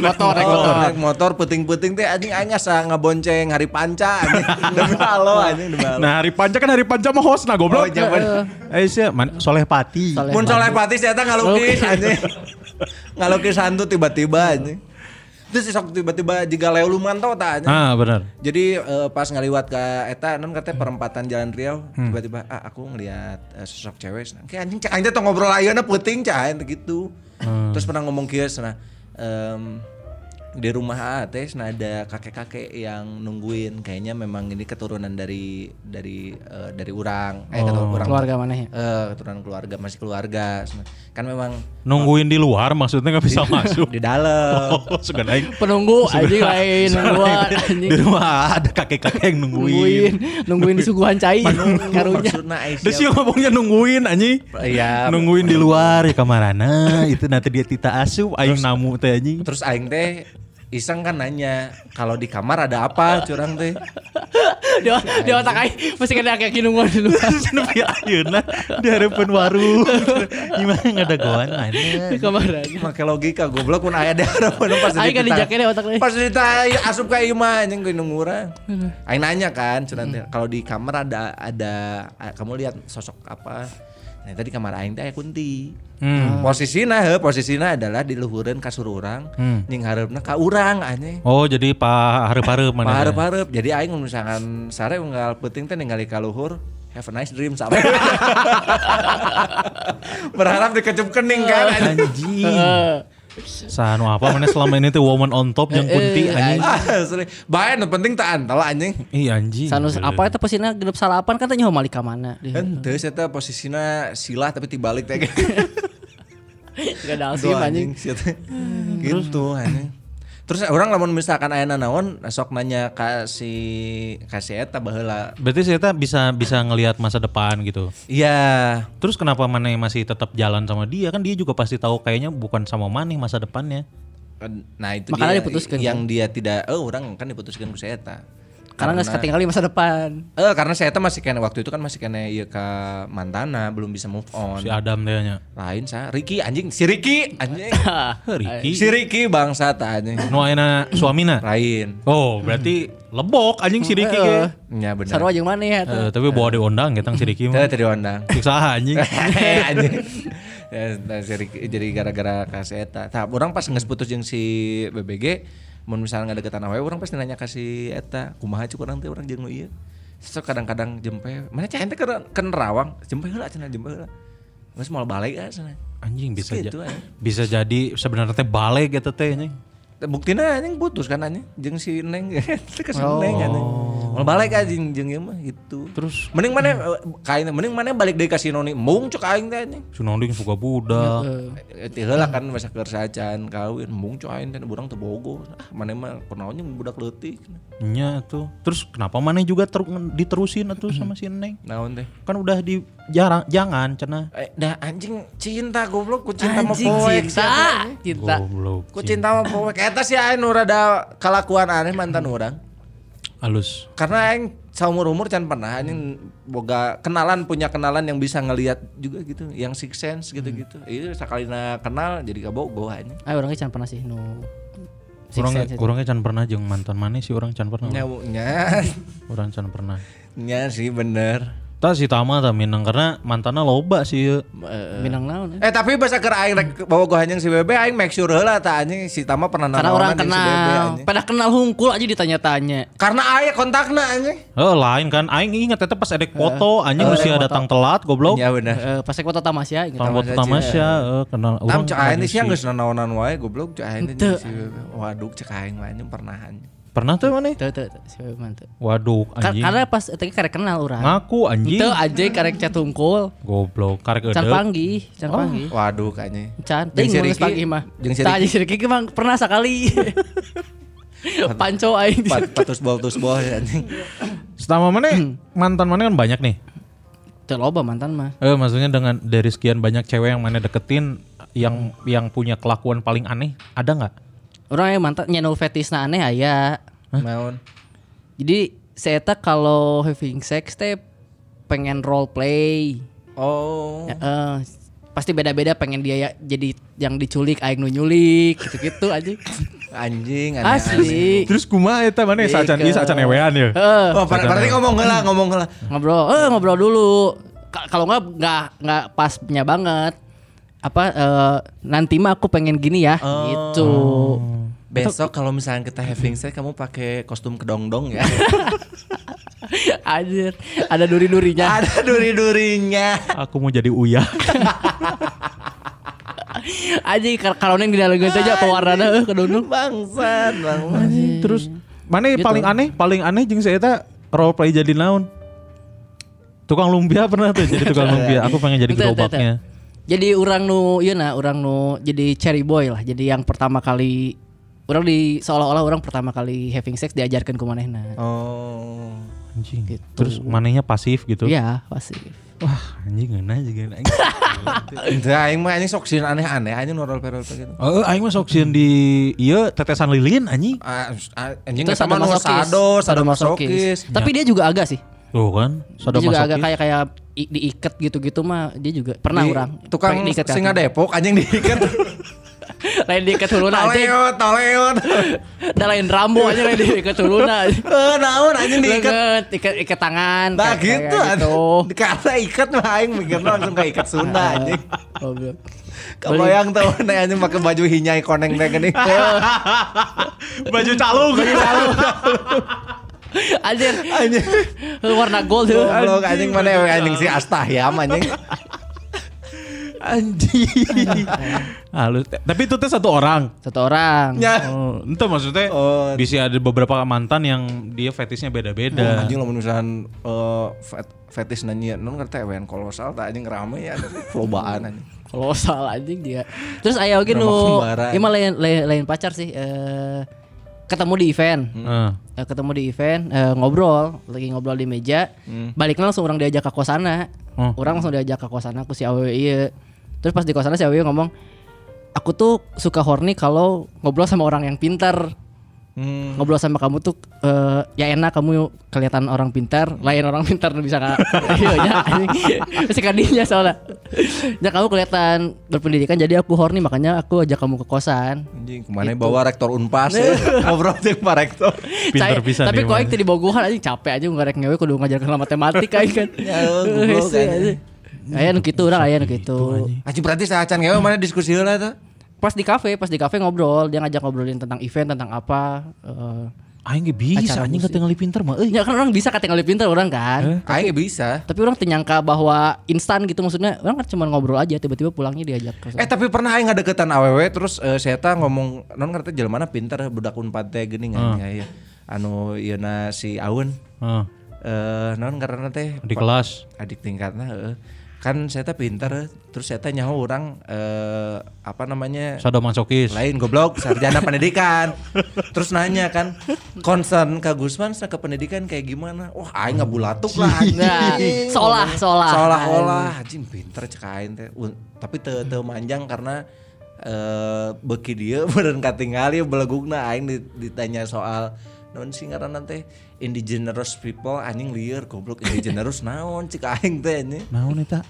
motor puting-puting teh anjing aing asa ngabonceng hari panca anjing, demi halo anjing, demi halo. Nah hari panca kan hari panca mah hosna goblok. Oh jaman, Aisyah, Soleh Pati. Mun Soleh Pati saya teh ngalukis anjing, ngalukis hantu tiba-tiba anjing. Terus sok tiba-tiba jika Leo Lumanto tak anjing. Ah benar. Jadi pas ngaliwat ke eta, non katanya perempatan Jalan Riau, tiba-tiba aku ngeliat sosok cewek, kayak anjing, anjing tuh ngobrol ayeuna puting cah gitu. Terus pernah ngomong kieu sana, di rumah teh ada kakek-kakek yang nungguin, kayaknya memang ini keturunan dari urang, keluarga mana ya? Keturunan keluarga, masih keluarga. Kan memang nungguin di luar maksudnya nggak bisa masuk. Di dalam. Suka naik. Penunggu aja lain nungguan. Di rumah ada kakek-kakek yang nungguin di suguhan cai. Karunya. Terus yang ngomongnya nungguin anjing. Iya. Nungguin di luar ya kamarana itu nanti dia tita asup aing namu teh anjing. Terus aing teh iseng kan nanya, kalau di kamar ada apa curang teh? Di otak aing mesti kena kayak kinungan dulu. Nepi ayeuna di hareupeun warung. Gimana ngadagoan aneh. Di kamar aja. Make logika goblok mun aya di hareupeun pas ditanya. Aing kan dijake deh otak aing. Pas ditanya asup ka ieu mah anjing gue nungurang. Aing nanya kan curang teh, kalau di kamar ada kamu lihat sosok apa? Nah tadi kamar aing teh aya kunti. Posisina adalah di luhureun kasur urang, jeung hareupna ka urang anjing. Oh, jadi pa hareup-hareup mana. Pa hareup-hareup. Jadi aing misalkan sare unggal peuting teh ningali ka luhur, have a nice dream sampe. Berharap dikecup kening kan anjing. Sanu apa mana selama ini teh woman on top yang kunti anjing. Bae nu penting teh antal anjing. Iya anjing. Sanu apa eta posisina genep salapan kan teh nyaho malika mana. Henteu eta posisina silah tapi tibalik teh. Gadal sim anjing. Gitu anjing. Terus orang lamun misalkan aya naon sok nanya ka si eta baheula. Berarti si eta bisa ngelihat masa depan gitu. Iya. Terus kenapa maneh masih tetap jalan sama dia? Kan dia juga pasti tahu kayaknya bukan sama maneh masa depannya. Nah, itu makanya dia yang kan? Dia tidak orang kan diputuskeun ku si eta. Karena nggak seketing kali masa depan. Karena saya masih kena waktu itu kan masih kena iya ke mantana belum bisa move on. Si Adam dia lain saya Ricky anjing si Ricky. Si Ricky bangsa anjing. Nuaina suamina. Lain. Oh berarti lebok anjing si Ricky. Ya benar. Sarua jeung maneh ya tuh. Tapi bawa diundang getang si Ricky. Teu diundang. Siksa anjing. Anjing. Jadi gara-gara kasih eta. Tah urang pas geus putus jeung si BBG mun misalnya nggak deketan awewe orang pasti nanya kasih eta kumaha cukup orang teh orang jeung nu ieu so kadang-kadang jempe mana cah ente ke nerawang jempe heula cenah jempe heula geus moal balik ah cenah anjing bisa aja bisa jadi sebenarnya teh balik eta teh anjing buktina anjing putus kan anjing jeung si Neng teh keseneng anjing moal balik anjing jeung ieu mah gitu terus mending mana balik deui ka si Noni mung cuk aing teh anjing si Noni suka budak teh heula kan masa kersacan kawin mung cuk aing teh urang teu bogo ah maneh mah kunaonnya budak leutik nya atuh terus kenapa maneh juga diterusin atuh sama si Neng naon teh kan udah di jangan cenah dah anjing cinta goblok ku cinta mah poek cinta ku cinta mah poek eta sih aing nu rada kalakuan aneh mantan urang halus karena aing seumur-umur can pernah anjing boga kenalan, punya kenalan yang bisa ngelihat juga gitu, yang six sense gitu-gitu. Itu sakalina kenal jadi kabogoh anjing. Ah urang can pernah sih nu urang can pernah jeung mantan maneh sih urang can pernah. Nya. Urang can pernah. Nya sih bener. Tah si Tama tah Minang karena mantanna loba sih. Minang naon? Tapi pas keur aing rek bogoh anjing si Bebe aing make sure heula tah anjing si Tama pernah naon jeung si Bebe anjing. Pada kenal hungkul aja ditanya-tanya. Karena aya kontakna anjing. Heuh lain kan aing ingat eta pas edek foto anjing usia datang telat goblok. Iya bener. Pas foto Tamasya ingat. Foto Tamasya kenal urang. Tam aing sia geus naonan wae goblok cek aing si Bebe. Waduh cek aing mah anjing pernah anjing. Pernah tuh mana? Tuh, si Bebe tuh. Waduh, anjing. Karena pas tadi karek kenal orang. Ngaku anjing. Tuh anjing karek catungkul. Goblok, karek eudeg. Can panggih. Waduh kayaknya. Can, jeung si Riki mah. Jeung si Riki mah pernah sekali. Panco aing. Patus bol anjing. Setama mana? Mantan mana kan banyak nih. Loba mantan mah. Maksudnya dengan dari sekian banyak cewek yang mana deketin yang punya kelakuan paling aneh, ada enggak? Orang yang mantap nyano fetisna aneh aya. Maun. Jadi saya eta kalau having sex teh pengen role play. Oh. Pasti beda-beda, pengen dia ya, jadi yang diculik aing nu nyulik gitu-gitu anjing aneh asli. Terus kumaha eta maneh sacan ieu sacan ewean ya. Berarti ngomong heula. Ngobrol dulu. Kalau enggak pasnya banget. Nanti mah aku pengen gini ya gitu. Besok kalau misalnya kita having sex kamu pakai kostum kedong-dong ya. Anjir, ada duri-durinya. Aku mau jadi Uya. Anjir, kalau neng di dalam aja pewarnanya kedong-dong bangsan. Terus mana gitu. paling aneh jeung si eta role play jadi naon? Tukang lumpia pernah tuh jadi tukang lumpia. Aku pengen jadi gerobaknya. Jadi orang nu jadi cherry boy lah. Jadi yang pertama kali orang di seolah-olah orang pertama kali having sex diajarkan ke manehna. Oh, anjing. Gitu. Terus manehnya pasif gitu? Iya, pasif. Wah, anjing enak juga. Entah, aing mah anjing sok sieun aneh-aneh, anjing norol-perol gitu. Heeh, aing mah sok sieun di ieu tetesan lilin anjing. Anjing sama nu sadomasokis. Tapi dia juga agak sih. Tuh kan, dia juga agak kayak diikat gitu-gitu mah dia juga pernah orang. Tukang singa Depok anjing diikat. Lain diikat huluna anjing. Toleot. Da lain Rambo anjing lain diikat huluna. Heuh naon anjing diikat. Ikat tangan. Nah gitu atuh. Dikata ikat mah aing mikirna langsung ka ikat Sunda anjing. Goblok. Kebayang teh anjing pakai baju hinyai koneng teh geuning. Baju calung. Anjir. Warna gold tuh. Kalau anjing mana anjing si Astahyam anjing. Anjing. Halus. Tapi itu teh satu orang. Ya. Oh, itu maksudnya bisa ada beberapa mantan yang dia fetisnya beda-beda. Anjing lamun misalkan fetis nanya non ngerti ewean kolosal tah anjing rame ya lobaan anjing. Kolosal anjing dia. Terus aya oge nu imah lain pacar sih ketemu di event, ngobrol di meja, baliknya langsung orang diajak ke kosana. Orang langsung diajak ke kosana aku si awewe ieu. Terus pas di kosana si awewe ngomong, aku tuh suka horny kalau ngobrol sama orang yang pintar. Ngobrol sama kamu tuh ya enak, kamu kelihatan orang pintar, lain orang pintar bisa enggak. Sekadinya soalnya. Ya kamu kelihatan berpendidikan jadi aku horny makanya aku ajak kamu ke kosan. Anjing, kemana gitu. Bawa rektor Unpar sih. Ngobrol jeung Pak Rektor. Pintar pisan. Tapi kok aing teh dibogohan anjing capek aja ngarek ngewe kudu ngajarkeun matematika aing kan. Ya goblok anjing. Aya nu kitu urang aya nu kitu. Anjing berarti sahacan ngewe mana diskusi heula tuh. Pas di kafe ngobrol, dia ngajak ngobrolin tentang event, tentang apa. Aing ge bisa, anjing katengali pinter mah. Ya kan orang bisa katengali pinter orang kan. Aing ge bisa. Tapi orang nyangka bahwa instan gitu, maksudnya orang kan cuma ngobrol aja, tiba-tiba pulangnya diajak. Tapi pernah aing ngadeketan awewe terus si eta ngomong, "Non ngerti jelema na pinter budak Unpad teh geuning nya." Anu ieuna si Aun. Non karena teh di kelas adik tingkatna, kan saya pintar, terus saya nyaho orang sadomasokis lain goblok sarjana pendidikan. Terus nanya kan concern Kak Gusman ke pendidikan kayak gimana. Wah aing ngabulatuk lah anjing. Seolah-olah anjing pintar cek aing teh, tapi teu manjang karena beki dia beneran katingali belegugna aing ditanya soal naon sih ngaranna teh, indigenous people anjing lieur goblok, indigenous naon cik aing teh anjing. Naon eta?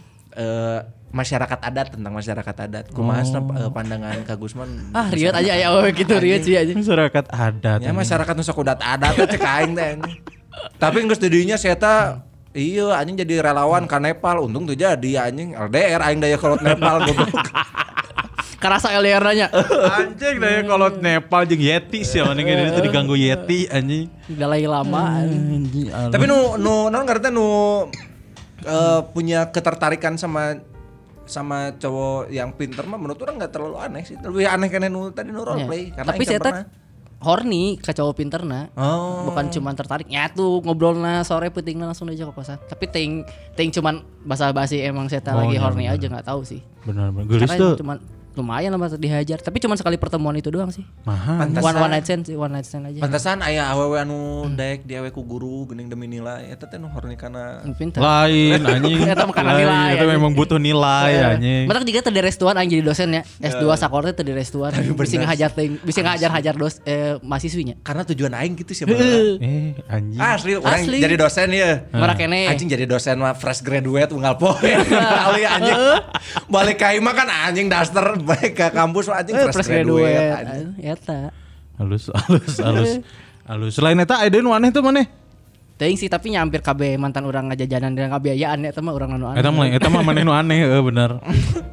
Masyarakat adat, tentang masyarakat adat. Kumaha pandangan Kak Gusman? Ah, rieu aja ya gitu rieu sih aja. Masyarakat adat. Ya masyarakat nu sakudat adat teh cek aing teh. Tapi geus didinya saya eta iya anjing jadi relawan ka Nepal, untung tuh jadi anjing LDR aing daya kolot Nepal goblok. Karasa LDR-nya. Anjing daya kolot Nepal jeung Yeti sia mane geuning teh diganggu Yeti anjing. Dalai Lama anjing. Tapi nu naon ngaranna nu punya ketertarikan sama cowok yang pinter mah menurut orang enggak terlalu aneh sih. Lebih aneh kene nu tadi nu role play karena tapi saya horny ke cowok pinterna. Oh. Bukan cuman tertarik nyatu ngobrolna sore peutingna langsung aja ke kosan. Tapi ting cuman basa-basi emang saya lagi horny bener. Aja enggak tahu sih. Benar-benar geulis tuh. Cuman lumayan lah dihajar, tapi cuman sekali pertemuan itu doang sih. Mahal. One night stand aja. Pantesan aya awewe anu daek diawe ku guru geuning demi nilai eta teh nu horny kana lain anjing. Eta mah kana nilai. Eta memang butuh nilai anjing. Matak jiga teh di restuan anjing jadi dosen ya. S2 sakorna teh di restuan. Bisa ngajar teuing, bisa ngajar dos mahasiswinya. Karena tujuan aing kitu sia bener. Anjing. Asli urang jadi dosen ieu. Marak kene. Anjing jadi dosen mah fresh graduate unggal poe. Kali anjing. Balik ka imah kan anjing daster baik ke kampus anjing fresh graduate eta halus selain eta ayeuna nu aneh teh maneh teuing sih tapi nyampir kabeh mantan urang ngajajanan dengan kabiayaan eta mah urang anu aneh eta mah maneh nu aneh heuh bener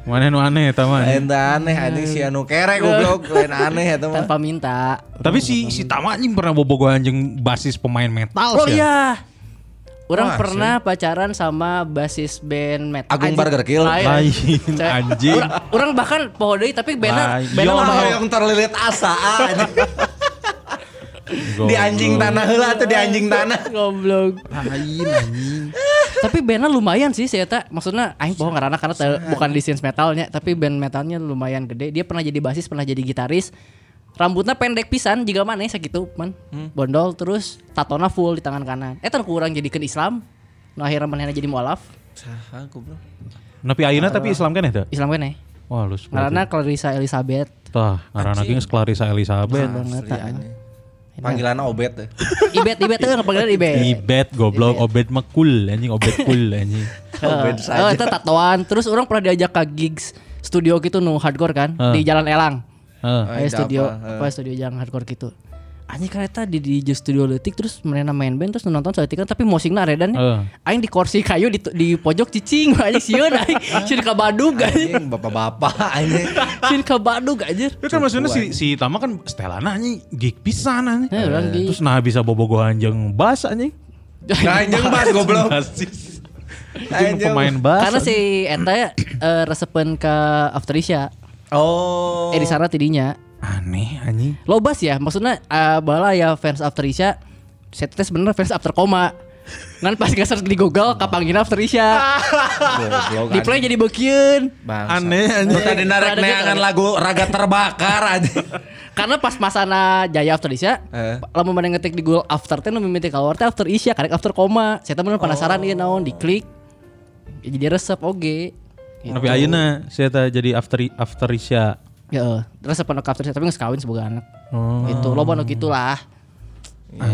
maneh nu aneh eta mah eta aneh anjing si anu kere goblok lain aneh eta mah tanpa minta tapi si Tama anjing pernah bobogoh anjing basis pemain metal oh iya. Orang pernah pacaran sama basis band metal Agung Burger Kill anjing. Orang bahkan poho deui tapi band yang terlilit asa di anjing tanah heula atau di anjing tanah goblok lain anjing. Tapi bandnya lumayan sih saya tak maksudnya aing poho ngaranna karena bukan di scene metalnya tapi band metalnya lumayan gede. Dia pernah jadi basis, pernah jadi gitaris. Rambutnya pendek pisan jika mana segitu man bondol terus tatona full di tangan kanan. Kurang jadikan Islam. Nah akhirnya mana jadi mualaf. Saha goblok. Napi ayeuna tapi Islam kan eta? Islam kan. Wah lu. Karena Clarissa Elizabeth. Tah, karena geus Clarissa Elizabeth. Panggilanna Obet teh. Ibet teh panggilan Ibet. Ibet goblok Obet mah cool anjing Obet cool anjing. Obet saja. Oh eta tatoan terus orang pernah diajak ke gigs studio gitu nu hardcore kan di Jalan Elang. Studio yang hardcore gitu. Anjing kereta di studio leutik terus merena main band terus nonton saeutik tapi mosingna aredan. Aing di kursi kayu di pojok cicing anjing sieun aing. Sieun ka badug anjing bapak-bapak anjing. Sieun ka badug anjir. Itu kan maksudnya si Tama kan stelana anjing gig pisan anjing. Terus nah bisa bobogohan jeung bass anjing. Nah anjing bass goblok. Anjing pemain bass. Karena si eta resepen ke Aftrisya. Oh. Di sana tidinya. Aneh anjing. Lobas ya, maksudnya bala ya fans Aftrisya. Saya tes bener fans After Koma. Ngan pas geus search di Google kapanggina Aftrisya. Di play jadi beukeun. Aneh anjing. Tadi narek neangan lagu Raga Terbakar anjing. Karena pas masana Jaya Aftrisya, lamun mana ngetik di Google After teh nu mimiti kawar teh Aftrisya karek After Koma. Saya bener penasaran ieu naon, diklik. Jadi resep oge. Tapi ayeuna saya jadi Aftrisya. Heeh, terus pondok Aftrisya tapi geus kawin sebagai anak. Oh. Itu loba nu kitulah.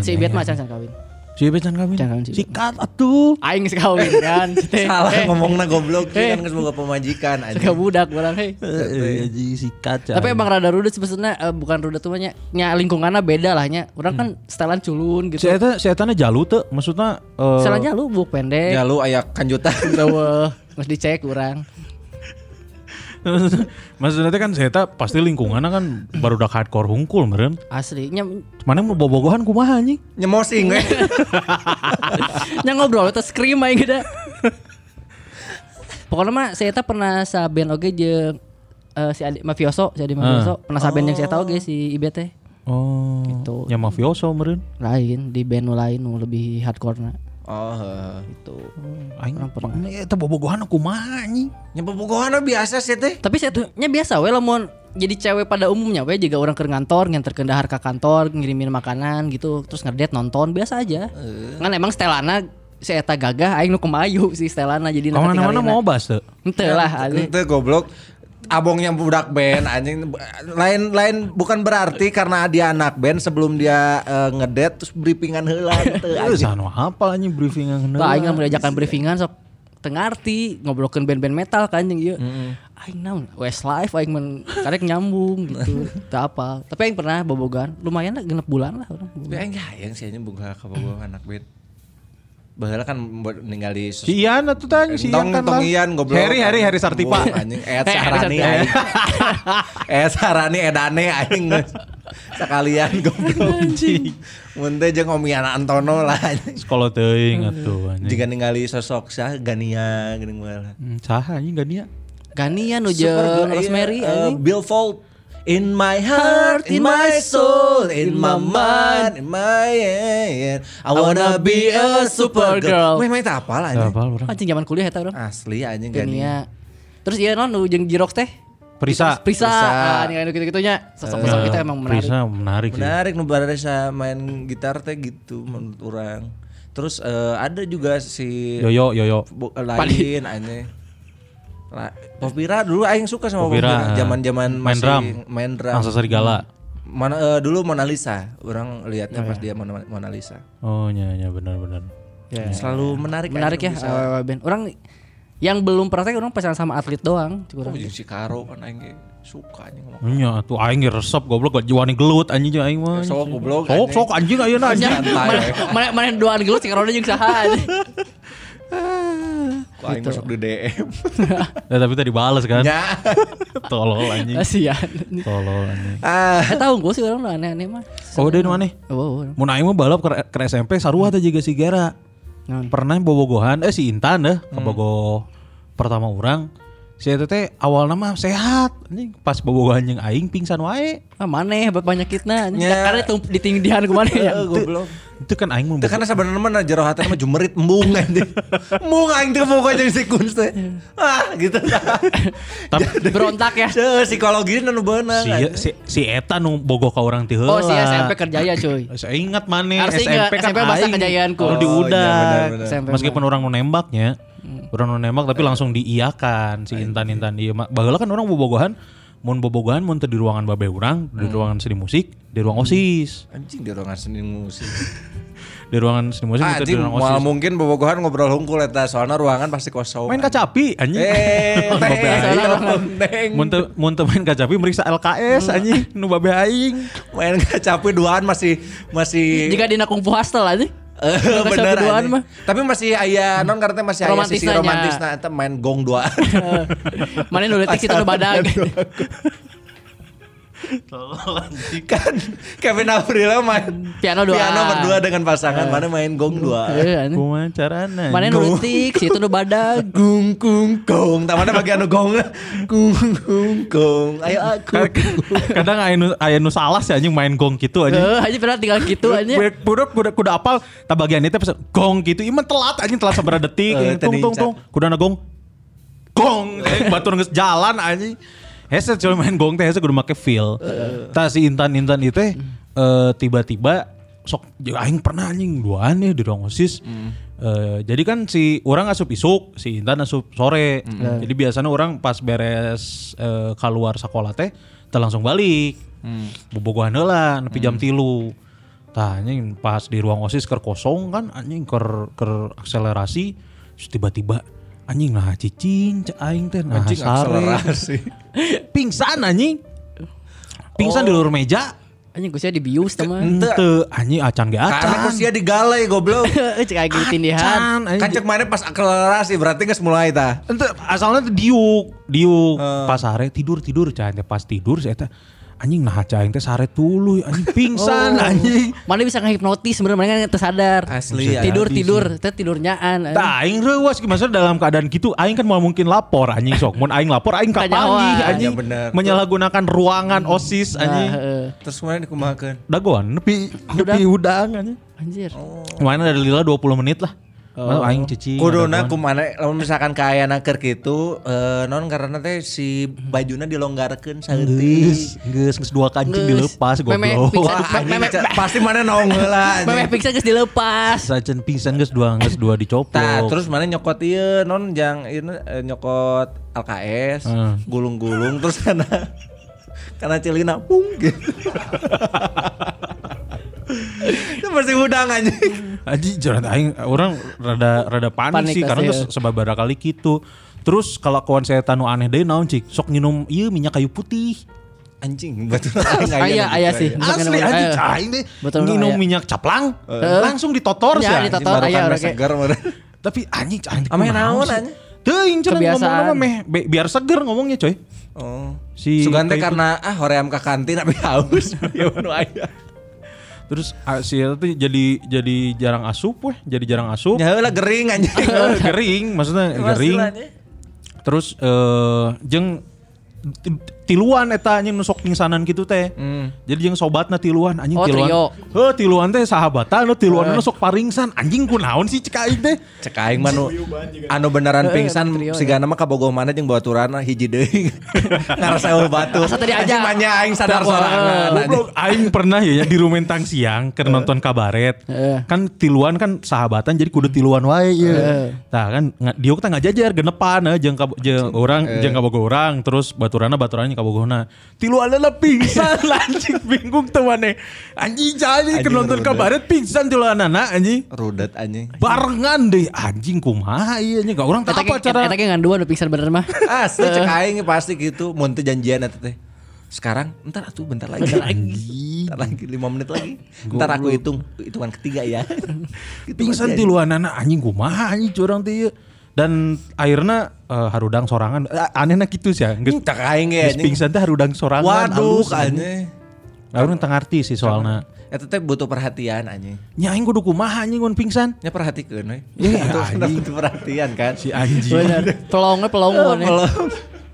Si Ibet mah can kawin. Si Ibet can kawin. Sikat atuh. Aing geus kawin kan. Salah ngomongna goblok kan geus boga pamajikan anjing. Suka budak urang heuh. Heeh, sikat. Tapi emang rada rudet sebenarnya bukan rudet tuh nya lingkunganna beda lah nya. Urang kan setelan culun gitu. Si eta setanana jalu teu maksudna setelan jalu buk pendek. Jalu aya kanjutan teuh. Mas dicek kurang. Maksudnya kan saya pasti lingkungannya kan baru udah hardcore hungkul meren. Asli. Mana mau bobogohan kumaha anjing? Nyemosing. Nya ngobrol eta scream aing geuda. Pokoknya mah saya pernah saben oge jeung si Adi Mafioso. Pernah saben yang saya tahu oge si Ibet teh. Oh. Gitu. Nya Mafioso meren. Lain di band lain nu lebih hardcore-na. Oh, itu. Aing pernah. Eta bobogohan kumaha anjing? Nya bobogohan biasa sih teh. Tapi nya biasa we lamun jadi cewek pada umumnya we juga orang keur ngantor, nganterkeun dahar ka kantor, ngirimin makanan gitu, terus ngedet nonton biasa aja. Kan emang stelana si eta gagah aing nu kumayu si stelana jadi nakati. Mana-mana mau bas teu? Henteu lah. Henteu goblok. abongnya budak band anjing, lain bukan berarti karena dia anak band sebelum dia ngedate terus briefingan heula teu anjing. Sano hapal anjing briefingan heula. Tah aing mun diajakan briefingan sok teu ngarti ngobrolkeun band-band metal kan jeung ieu. Aing naon Westlife aing mun karek nyambung gitu. Teu apa. Tapi aing pernah bobogan, lumayan lah 6 bulan lah urang. Aing hayang sih anjing boga ka bobogan anak band. Bahala kan meninggal di Sian atau tanya Sian kan lah Hari Sartipa anjing Sarani Edane anjing sekalian goblok anjing muntah jeung Omian Antono lah sekolah teuing atuh anjing jika ningali sosok sah Gania geuning bahala saha anjing Gania nu jeung Rosemary anjing Billfold in my heart, in my soul, in my mind, in my head. I wanna be a super girl. Weh, main tak apa lah ini. Anjing zaman kuliah ya tau dong. Asli anjing Gania. Terus iya non, jeung Jirox teh. Prisa. Nih gitu-gitunya. Sosok-sosok kita emang menarik. Prisa menarik. Menarik nu barasa main gitar teh gitu menurut orang. Terus ada juga si Yoyo. Lain aneh. Popira dulu aing suka sama Popira zaman-zaman masih main drum. Angsa Serigala. Dulu Mona Lisa, orang lihatnya pas dia Mona Lisa. Oh iya benar-benar. Ya, selalu menarik ya band. Orang yang belum praktek orang pacaran sama atlet doang. Oh, si Karo kan aing suka anjing ngomong. Iya tuh aing resep goblok jiwani gelut anjing aing mah. Sok goblok. Sok anjing ayeuna anjing. Mana doan gelut si Karo jeung saha anjing. Kok aing masuk di DM. Nah, tapi tadi balas kan. Ya. Tolol anjing. Kasihan. Tolol anjing. Tahu gue sih orang aneh-aneh mah. Oh, deui nu aneh. Mun aing mah balap ke SMP sarua teh juga si Gera. Pernah bobogohan si Intan deh, bobogoh pertama orang. Si eta teh awalna mah sehat. Anjing pas bobogohan jeung aing pingsan wae. Ah maneh banyakitna anjing. Karena ditingdihan ku maneh ya. Goblok. Itu kan aing mun. Teu kana sabenerna mah jero hate mah jumerit embung anjing. Mung aing teh bobogoh jeung si Kunz teh. Ah gitu. Tapi berontak ya. Heuh psikologina nu beunang. Si eta nu bogoh ka urang teh heula. Oh, si SMP Kerjaya cuy. Aing ingat maneh SMP kan bahasa Kerjayaanku. Nu diudak. Meskipun urang nu nembaknya. Orang nembak tapi langsung diiakan si Intan dia mah. Baheula kan orang bobogohan mun teu di ruangan babe urang, di ruangan seni musik, di ruang OSIS. Anjing di ruangan seni musik. Di ruangan seni musik itu di ruang OSIS. Anjing mungkin bobogohan ngobrol hungkul eta soalnya ruangan pasti kosong. Main kacapi anjing. Mun teu main kacapi meriksa LKS anjing nu babe aing. Main kacapi duaan masih jika dina kungfu hostel anjing. Bener mah. Tapi masih aya non karena masih aya sisi romantisna eta main gong duaan. Mane nu leutik kitu nu badag. Kan Kevin Aprilio main piano berdua dengan pasangan, mane main gong duaan. Kumaha carana? Mane nu leutik situ nu badag gung kung kung. Tah mane bagian nu gong kung kung kung. Ayo aku. Kadang aya nu salah sih anjing main gong kitu anjing. Heuh anjing berat tinggal kitu anjing. Kudu apal tah bagian ieu teh gong kitu ieu mah telat anjing telat sabaraha detik tung. Kudana gong. Gong batur geus jalan anjing. Hese cuma main gong teh hese kudu make feel. Tah si Intan ieu teh tiba-tiba sok aing pernah anjing duaan ya di ruang OSIS. Jadi kan si orang asup isuk, si Intan asup sore. Jadi biasanya orang pas beres keluar sekolah teh langsung balik. Bobogohan heula nepi jam 3. Tah anjing pas di ruang OSIS keur kosong kan anjing keur akselerasi tiba-tiba anjing lah cicing aing teh nah akselerasi pingsan anjing di luar meja anjing kusia dibius teman ente anjing acan ge acan karena kusia digalai goblok cek aing ditindihan kan cek mana pas akselerasi berarti geus mulai tah ente asalnya diuk pas sare tidur cai teh pas tidur si eta anjing nah aing teh sare tuluy anjing pingsan anjing mana bisa ngehipnotis sebenarnya mana kan tersadar asli tidur nyaan tah aing reueus maksudnya dalam keadaan gitu aing kan mau mungkin lapor anjing sok mun aing lapor aing kapanggih anjing menyalahgunakan ruangan OSIS anjing terus mana dikumahakeun dagoan nepi hudang anjing anjir mana dari lila 20 menit lah Mau aing cuci. Kuduna kumana lamun misalkan ka ayana keur kitu non karena teh si bajuna dilonggarkeun saeutik. Geus dua kancing dilepas goblok. Pasti mana naon heula. Memeh piksa geus dilepas. Sajen pingsan geus dua dicopot. Tah terus mana nyokot ieu non jang nyokot LKS gulung-gulung terus karena cilina pung gitu. Itu masih udang aja. Aji jalan aing orang rada panik sih karena terus sebabaraha kali gitu. Terus kelakuan saya tanu aneh deui naon cik? Sok nginum ieu minyak kayu putih. Anjing betul ayah sih asli anjing aing deh. Nginum minyak caplang langsung ditotor sih. Ya ditotor aya orang seger. Tapi anjing ame naon anjing. Teuing cenah ngomong-ngomong meh biar seger ngomongnya coy. Oh. Si Sugante karena hoream ka kantin tapi haus. Ya anu aya. Terus si itu jadi jarang asup weh, jadi jarang asup. Ya heula gering anjing. Gering maksudnya gering. Terus jeung tiluan eta anjing nu sok pingsanan kitu teh. Jadi jeung sobatna tiluan anjing tiluan. Heuh tiluan teh sahabatan, tiluan nu sok paringsan anjing kunaon sih cek aing teh. Cek aing mah anu beneran pingsan sigana mah kabogoh mana jeung baturanna hiji deui. Ngaraseuh batu. Asa tadi aja manya aing sadar sorangan. Aing pernah ya di Rumentang siang keur nonton kabaret. Kan tiluan kan sahabatan jadi kudu tiluan wae ieu. Tah kan diuk teh ngajajar genepan jeung urang jeung kabogoh urang terus baturanna kabogohna tiluan leuleuh pingsan anjing bingung teu maneh anjing jadi nonton kabaret pingsan tiluanana anjing rudet anjing barengan deh anjing kumaha ieu nya urang teh apa cara eta ge nganduan pingsan bener mah asli cek aing pasti gitu mun teu janjian eta teh sekarang entar atuh bentar lagi entar lagi 5 menit lagi entar aku hitungan ketiga ya pingsan tiluanana anjing kumaha anjing urang teh ieu. Dan akhirnya harudang sorangan anehna gitu sih ya pingsan teh harudang sorangan waduh aneh lalu tengah arti sih soalnya itu teh butuh perhatian aneh nyain kudu kumaha anjing mun pingsan ya perhatikan weh butuh perhatian kan si anjing pelongnya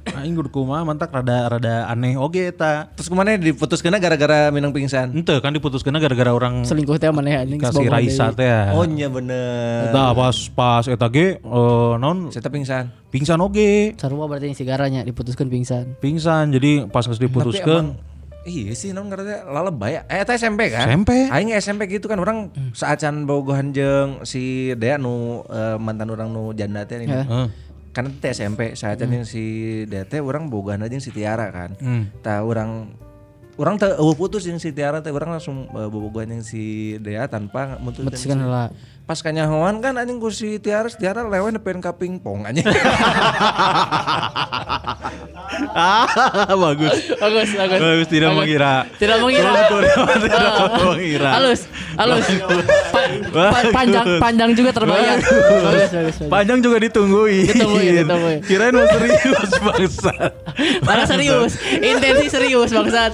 anjing kudu kumaha mantak rada aneh oge eta terus kemana diputuskeunna gara-gara minang pingsan henteu kan diputuskeunna gara-gara orang selingkuh teh maneh anjing kasih Raisa teh oh nya bener tah pas eta ge naon eta pingsan oge sarua berarti sigaranya diputuskeun pingsan jadi pas geus diputuskeun iya sih naon ngaranna lalebay eta SMP kan aing SMP gitu kan orang saacan bogohan jeung si Dea nu mantan orang nu janda teh kan itu SMP saya teh si DT orang bogaan aja si Tiara kan tah orang teh putus jeung si Tiara teh orang langsung bogaan si Dea tanpa mutuskeun heula pas kanyahoan kan anjing ku si Tiara lewe nepen ka pingpong anjing bagus tidak mengira halus panjang juga terbayang panjang juga ditungguin kirain mau serius bangsat parah serius intensi serius bangsat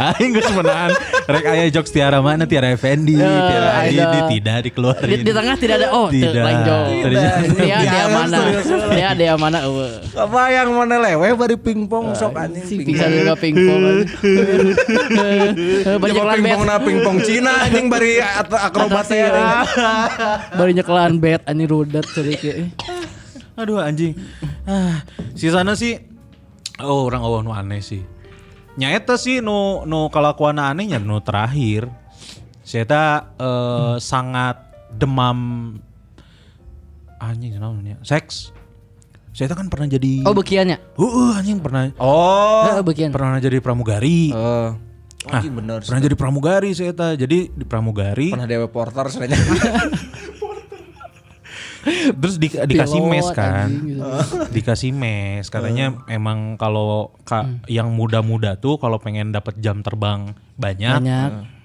aing geus menahan rek aya jokes Tiara mana Tiara Effendi Tiara Adidi tidak dikeluarin di tengah tidak ada oh tidak dia mana apa yang mana lewe bari pingpong sok anjing bisa juga pingpong banyak pingpongna pingpong Cina anjing bari akrobatnya bari nyekelan bet anjing rudet cerita aduh anjing sisana sih oh orang awal nu aneh sih nyaeta sih nu kelakuan anehnya nu terakhir saya sangat demam anjing namanya seks saya kan pernah jadi oh bekiannya anjing pernah bekian pernah jadi pramugari bener pernah jadi pramugari saya jadi di pramugari pernah dewe porter sebenarnya terus dikasih mes kan gitu. Dikasih mes katanya emang kalau yang muda-muda tuh kalau pengen dapat jam terbang banyak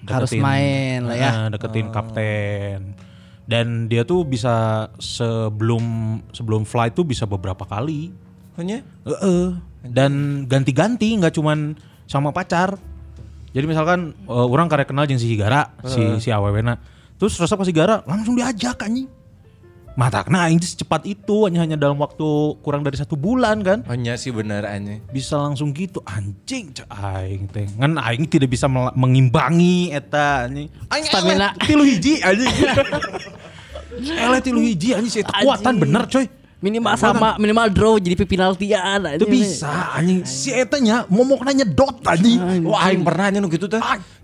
harus main lah ya deketin kapten dan dia tuh bisa sebelum flight tuh bisa beberapa kali hanya dan ganti-ganti nggak cuman sama pacar jadi misalkan orang karek kenal jeung si Higara si awewena terus rasa pas Higara langsung diajak anjing matakna aing secepat itu hanya dalam waktu kurang dari 1 bulan kan hanya sih bener anjing bisa langsung gitu anjing aing teh ngan aing tidak bisa mengimbangi eta anjing stamina 3 hiji anjing Elet lu hiji anjing eta kuatan bener coy. Minimal sama kan? Minimal draw jadi penaltian anjing. Itu bisa anjing si eta nya momokna nyedot anjing. Wah aing pernah nya nu kitu teh.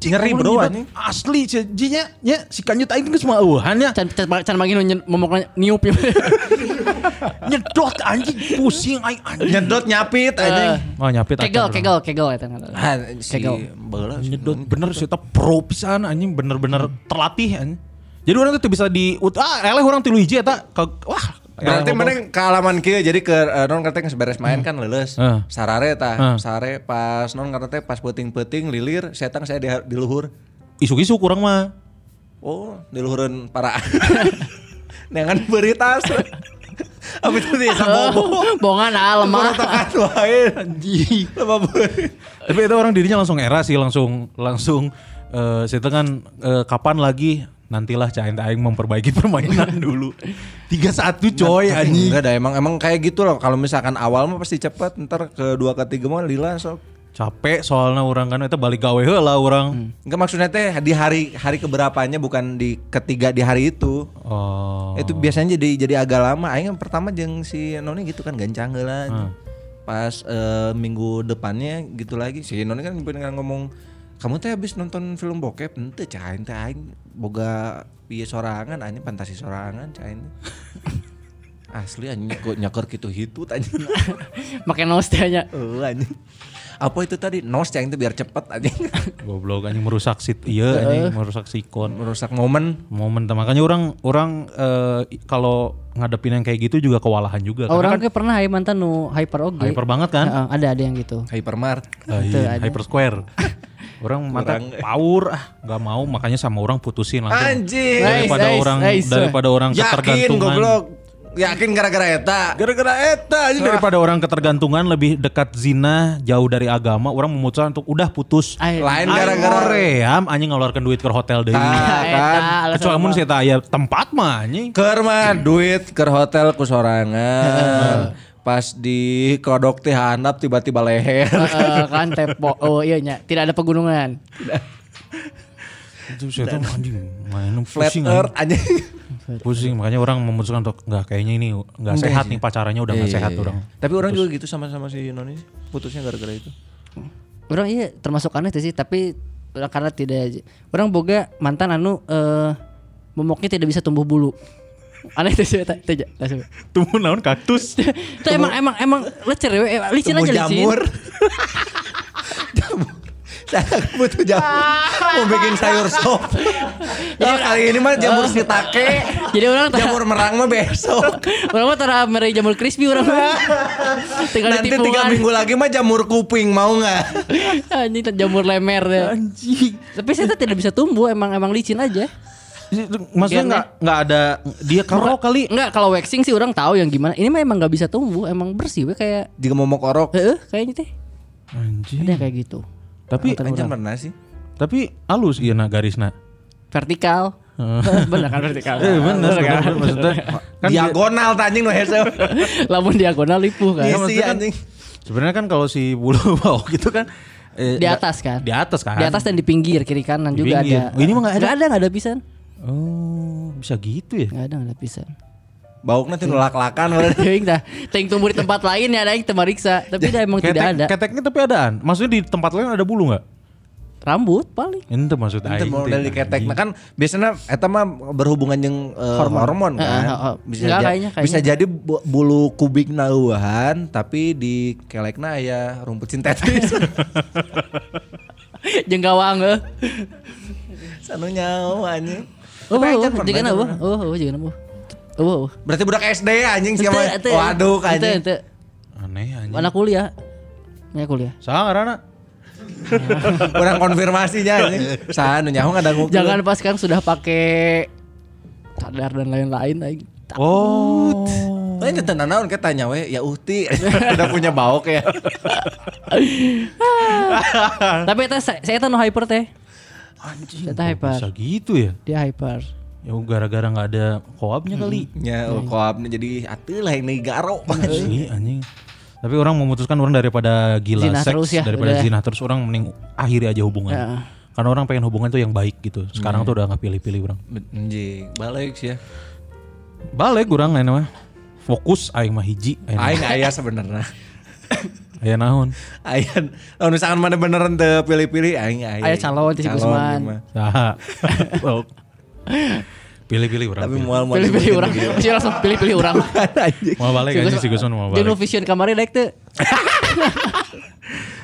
Nyeri bro anjing. Asli jinya nya si kanjut aing geus mah euhan nya. Can mangin momokna niup. Nyedot anjing pusing aing anjing. Nyedot nyapit anjing. Oh nyapit. Kegel eta. Si baheula nyedot bener si eta pro pisan anjing bener-bener terlatih anjing. Jadi orang tuh bisa di eleh orang tilu hiji eta. Wah berarti mending ke alaman kia jadi ke non karena teh beres main kan leuleus sarare tah sare pas non karena teh pas peuting-peuting lilir setan saya di luhur isuk-isuk kurang mah oh di luhureun para dengan beritas abis itu dia sabobong bongan lemah anjing lemah beuri tapi itu orang dirinya langsung era sih langsung setan kan kapan lagi nantilah cain aing memperbaiki permainan dulu. 3-1 coy anjing. Enggak ada emang kayak gitu loh. Kalau misalkan awal mah pasti cepat, ntar kedua ketiga mah lila sok. Capek soalnya orang kan itu balik gawe heula orang. Enggak maksudnya teh di hari keberapanya bukan di ketiga di hari itu. Oh. Itu biasanya jadi agak lama. Aing yang pertama jeung si Noni gitu kan gancang heula. Pas minggu depannya gitu lagi si Noni kan ngomong kamu teh habis nonton film bokep ente cain teh aing boga piye sorangan anjing fantasi sorangan cain asli anjing kok nyaker kitu-hitut anjing make nos teh nya anjing apa itu tadi nos cain teh biar cepet anjing goblok anjing merusak sit ieu anjing merusak sikon merusak momen makanya orang kalau ngadepin yang kayak gitu juga kewalahan juga orang kan pernah hai mantan nu hyper oge hyper banget kan ada yang gitu hypermart hyper square orang mata power nggak mau makanya sama orang putusin langsung anjing daripada orang ketergantungan yakin gara-gara eta aja daripada orang ketergantungan lebih dekat zina jauh dari agama orang memutuskan untuk udah putus lain gara-gara ream anjing ngeluarkan duit ke hotel deui kan kecuali mun saya aya tempat mah anjing keur mah duit ke hotel ku sorangan pas di kodok teh handap tiba-tiba leher kan tepo iya nya tidak ada pegunungan itu saya tuh main pusing aja pusing makanya orang memutuskan untuk enggak kayaknya ini enggak sehat nih pacarannya udah enggak sehat orang tapi orang juga gitu sama si Yunani putusnya gara-gara itu orang iya termasuk aneh sih tapi karena tidak orang boga mantan anu momoknya tidak bisa tumbuh bulu aneh itu sih teja langsung tumbuh naon kaktus itu emang lecer licin aja jamur saya butuh jamur mau bikin sayur sop kali ini mah jamur shiitake jadi orang jamur merang mah besok orang mah tara mere jamur crispy orang nanti 3 minggu lagi mah jamur kuping mau nggak ini jamur lemer anjing tapi saya tidak bisa tumbuh emang licin aja. Maksudnya nggak ada dia kalau kali nggak kalau waxing sih orang tahu yang gimana ini mah emang nggak bisa tumbuh emang bersih we kayak jika momok orok kayaknya teh anjing ada kayak gitu tapi anjing pernah sih tapi halus iya nah garisna vertikal bener kan vertikal bener kan maksudnya kan diagonal anjing no hese lamun diagonal lipuh kan maksudnya anjing sebenarnya kan kalau si bulu bau gitu kan di atas kan di atas dan di pinggir kiri kanan di juga pinggir. Ada ini mah nggak ada pisan. Oh, bisa gitu ya? Enggak ada pisan. Baukna tuh lak-lakan udah teuing dah. Teuing tumbuh di tempat lain ya ada yang temariksa, tapi dah emang tidak ada. Keteknya tapi adaan. Maksudnya di tempat lain ada bulu enggak? Rambut paling. Ente maksud aing. Ente model di ketek. Nah kan biasanya eta mah berhubungan jeung hormon kan. Bisa jadi bulu kubik nauhan tapi di kelekna aya rumput sintetis. Jeung gawang heuh. Sanu nyaho anjing. Oh, berarti budak SD anjing siapa? Waduh anjing. Aneh anjing. Anak kuliah. Nya kuliah. Saha ngaranna? Kurang konfirmasinya anjing. Saha nu nyaho ngadangu. Jangan pas kan sudah pakai cadar dan lain-lain anjing. Oh. Lain teh naon katanya we ya uhti udah punya baok ya. Tapi eta saya teh nu hyper teh. Anjing. Bisa gitu ya? Dia hyper. Ya gara-gara enggak ada koabnya kali. Ya koabnya jadi atuh lah ini garo banget anjing. Tapi orang memutuskan orang daripada gila zina seks terus ya, daripada zina terus orang mending akhiri aja hubungan. Karena orang pengen hubungan tuh yang baik gitu. Sekarang tuh udah enggak pilih-pilih orang. Anjing, balik sih ya. Balik kurang lain mah. Fokus aing mah hiji. Aing aya sebenarnya. Aya naon? Aya lamun misalkan mana beneran teu pilih-pilih aing aya. Aya calon di Gusman. Saha? Pilih-pilih urang. Tapi moal moal pilih-pilih urang. Masih langsung pilih-pilih urang. Moal balik aja si Gusman moal balik. Di Vision kamari daek teu.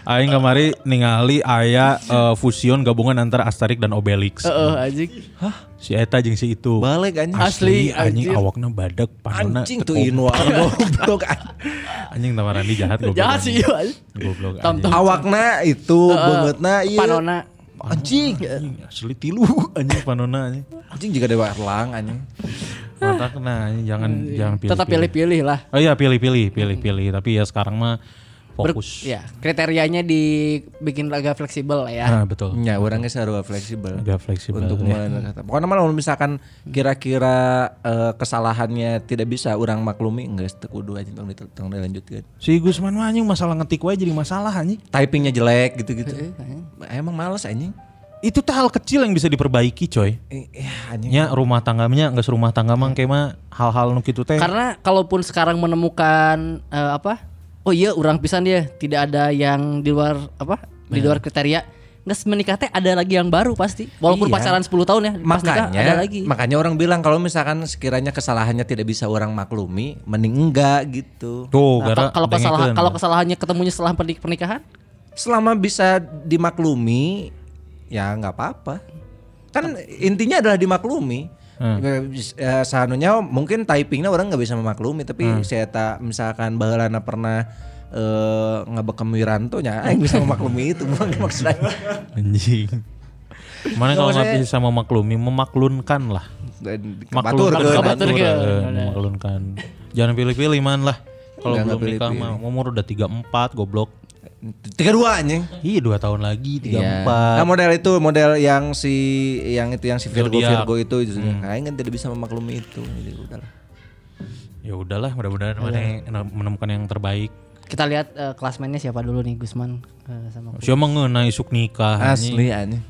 Aing kamari ningali aya fusion gabungan antara Asterix dan Obelix. Heeh, anjing. Hah? Si eta jeung si itu. Balik anjing. Asli anjing awakna badak panona. Anjing tuh inwa goblok. Anjing tamarani jahat goblok. Jahat sih ieu. Goblok. Awakna itu beungeutna ieu. Panona. Anjing, asli tilu anjing panona anjing. Anjing juga Dewa Erlang anjing. Matakna anjing jangan pilih. Tetap pilih-pilih lah. Oh iya pilih-pilih tapi ya sekarang mah fokus. Ya, kriterianya dibikin agak fleksibel lah ya. Nah, betul. Ya, orangnya seharusnya fleksibel. Agak fleksibel. Untuk ya. Pokoknya malah misalkan kira-kira kesalahannya tidak bisa orang maklumi, enggak kudu aja tong dilanjutkan. Si Gusman mah anjing masalah ngetik wae jadi masalah anjing. Typingnya jelek gitu-gitu. Emang males anjing. Itu hal kecil yang bisa diperbaiki coy. Ya rumah tangganya nggak serumah tangga mang kema hal-hal nu kitu teh. Karena kalaupun sekarang menemukan oh iya urang pisan dia tidak ada yang di luar apa di luar kriteria nggak menikah teh ada lagi yang baru pasti walaupun pacaran 10 tahun ya makanya nikah, ada lagi. Makanya orang bilang kalau misalkan sekiranya kesalahannya tidak bisa orang maklumi mending enggak gitu tuh nah, kalau kesalahannya ketemunya setelah pernikahan selama bisa dimaklumi ya nggak apa-apa kan intinya adalah dimaklumi. Sahanunya mungkin typingnya orang nggak bisa memaklumi tapi saya tak misalkan baheulana pernah ngebekem Wiranto nya aing bisa memaklumi itu maksudnya anjing mana kalau nggak bisa memaklunkan lah maklunkan jangan pilih-pilih man lah kalau belum nikah mah umur udah 34 goblok 32 anjing. Iya 2 tahun lagi 34. Yeah. Nah model itu model yang si yang si Virgo itu kayaknya kan tidak bisa memaklumi itu. Jadi udahlah. Ya udahlah mudah-mudahan menemukan yang terbaik. Kita lihat klasmennya siapa dulu nih Gusman sama. Siapa ngeunai suk nikah asli anjing.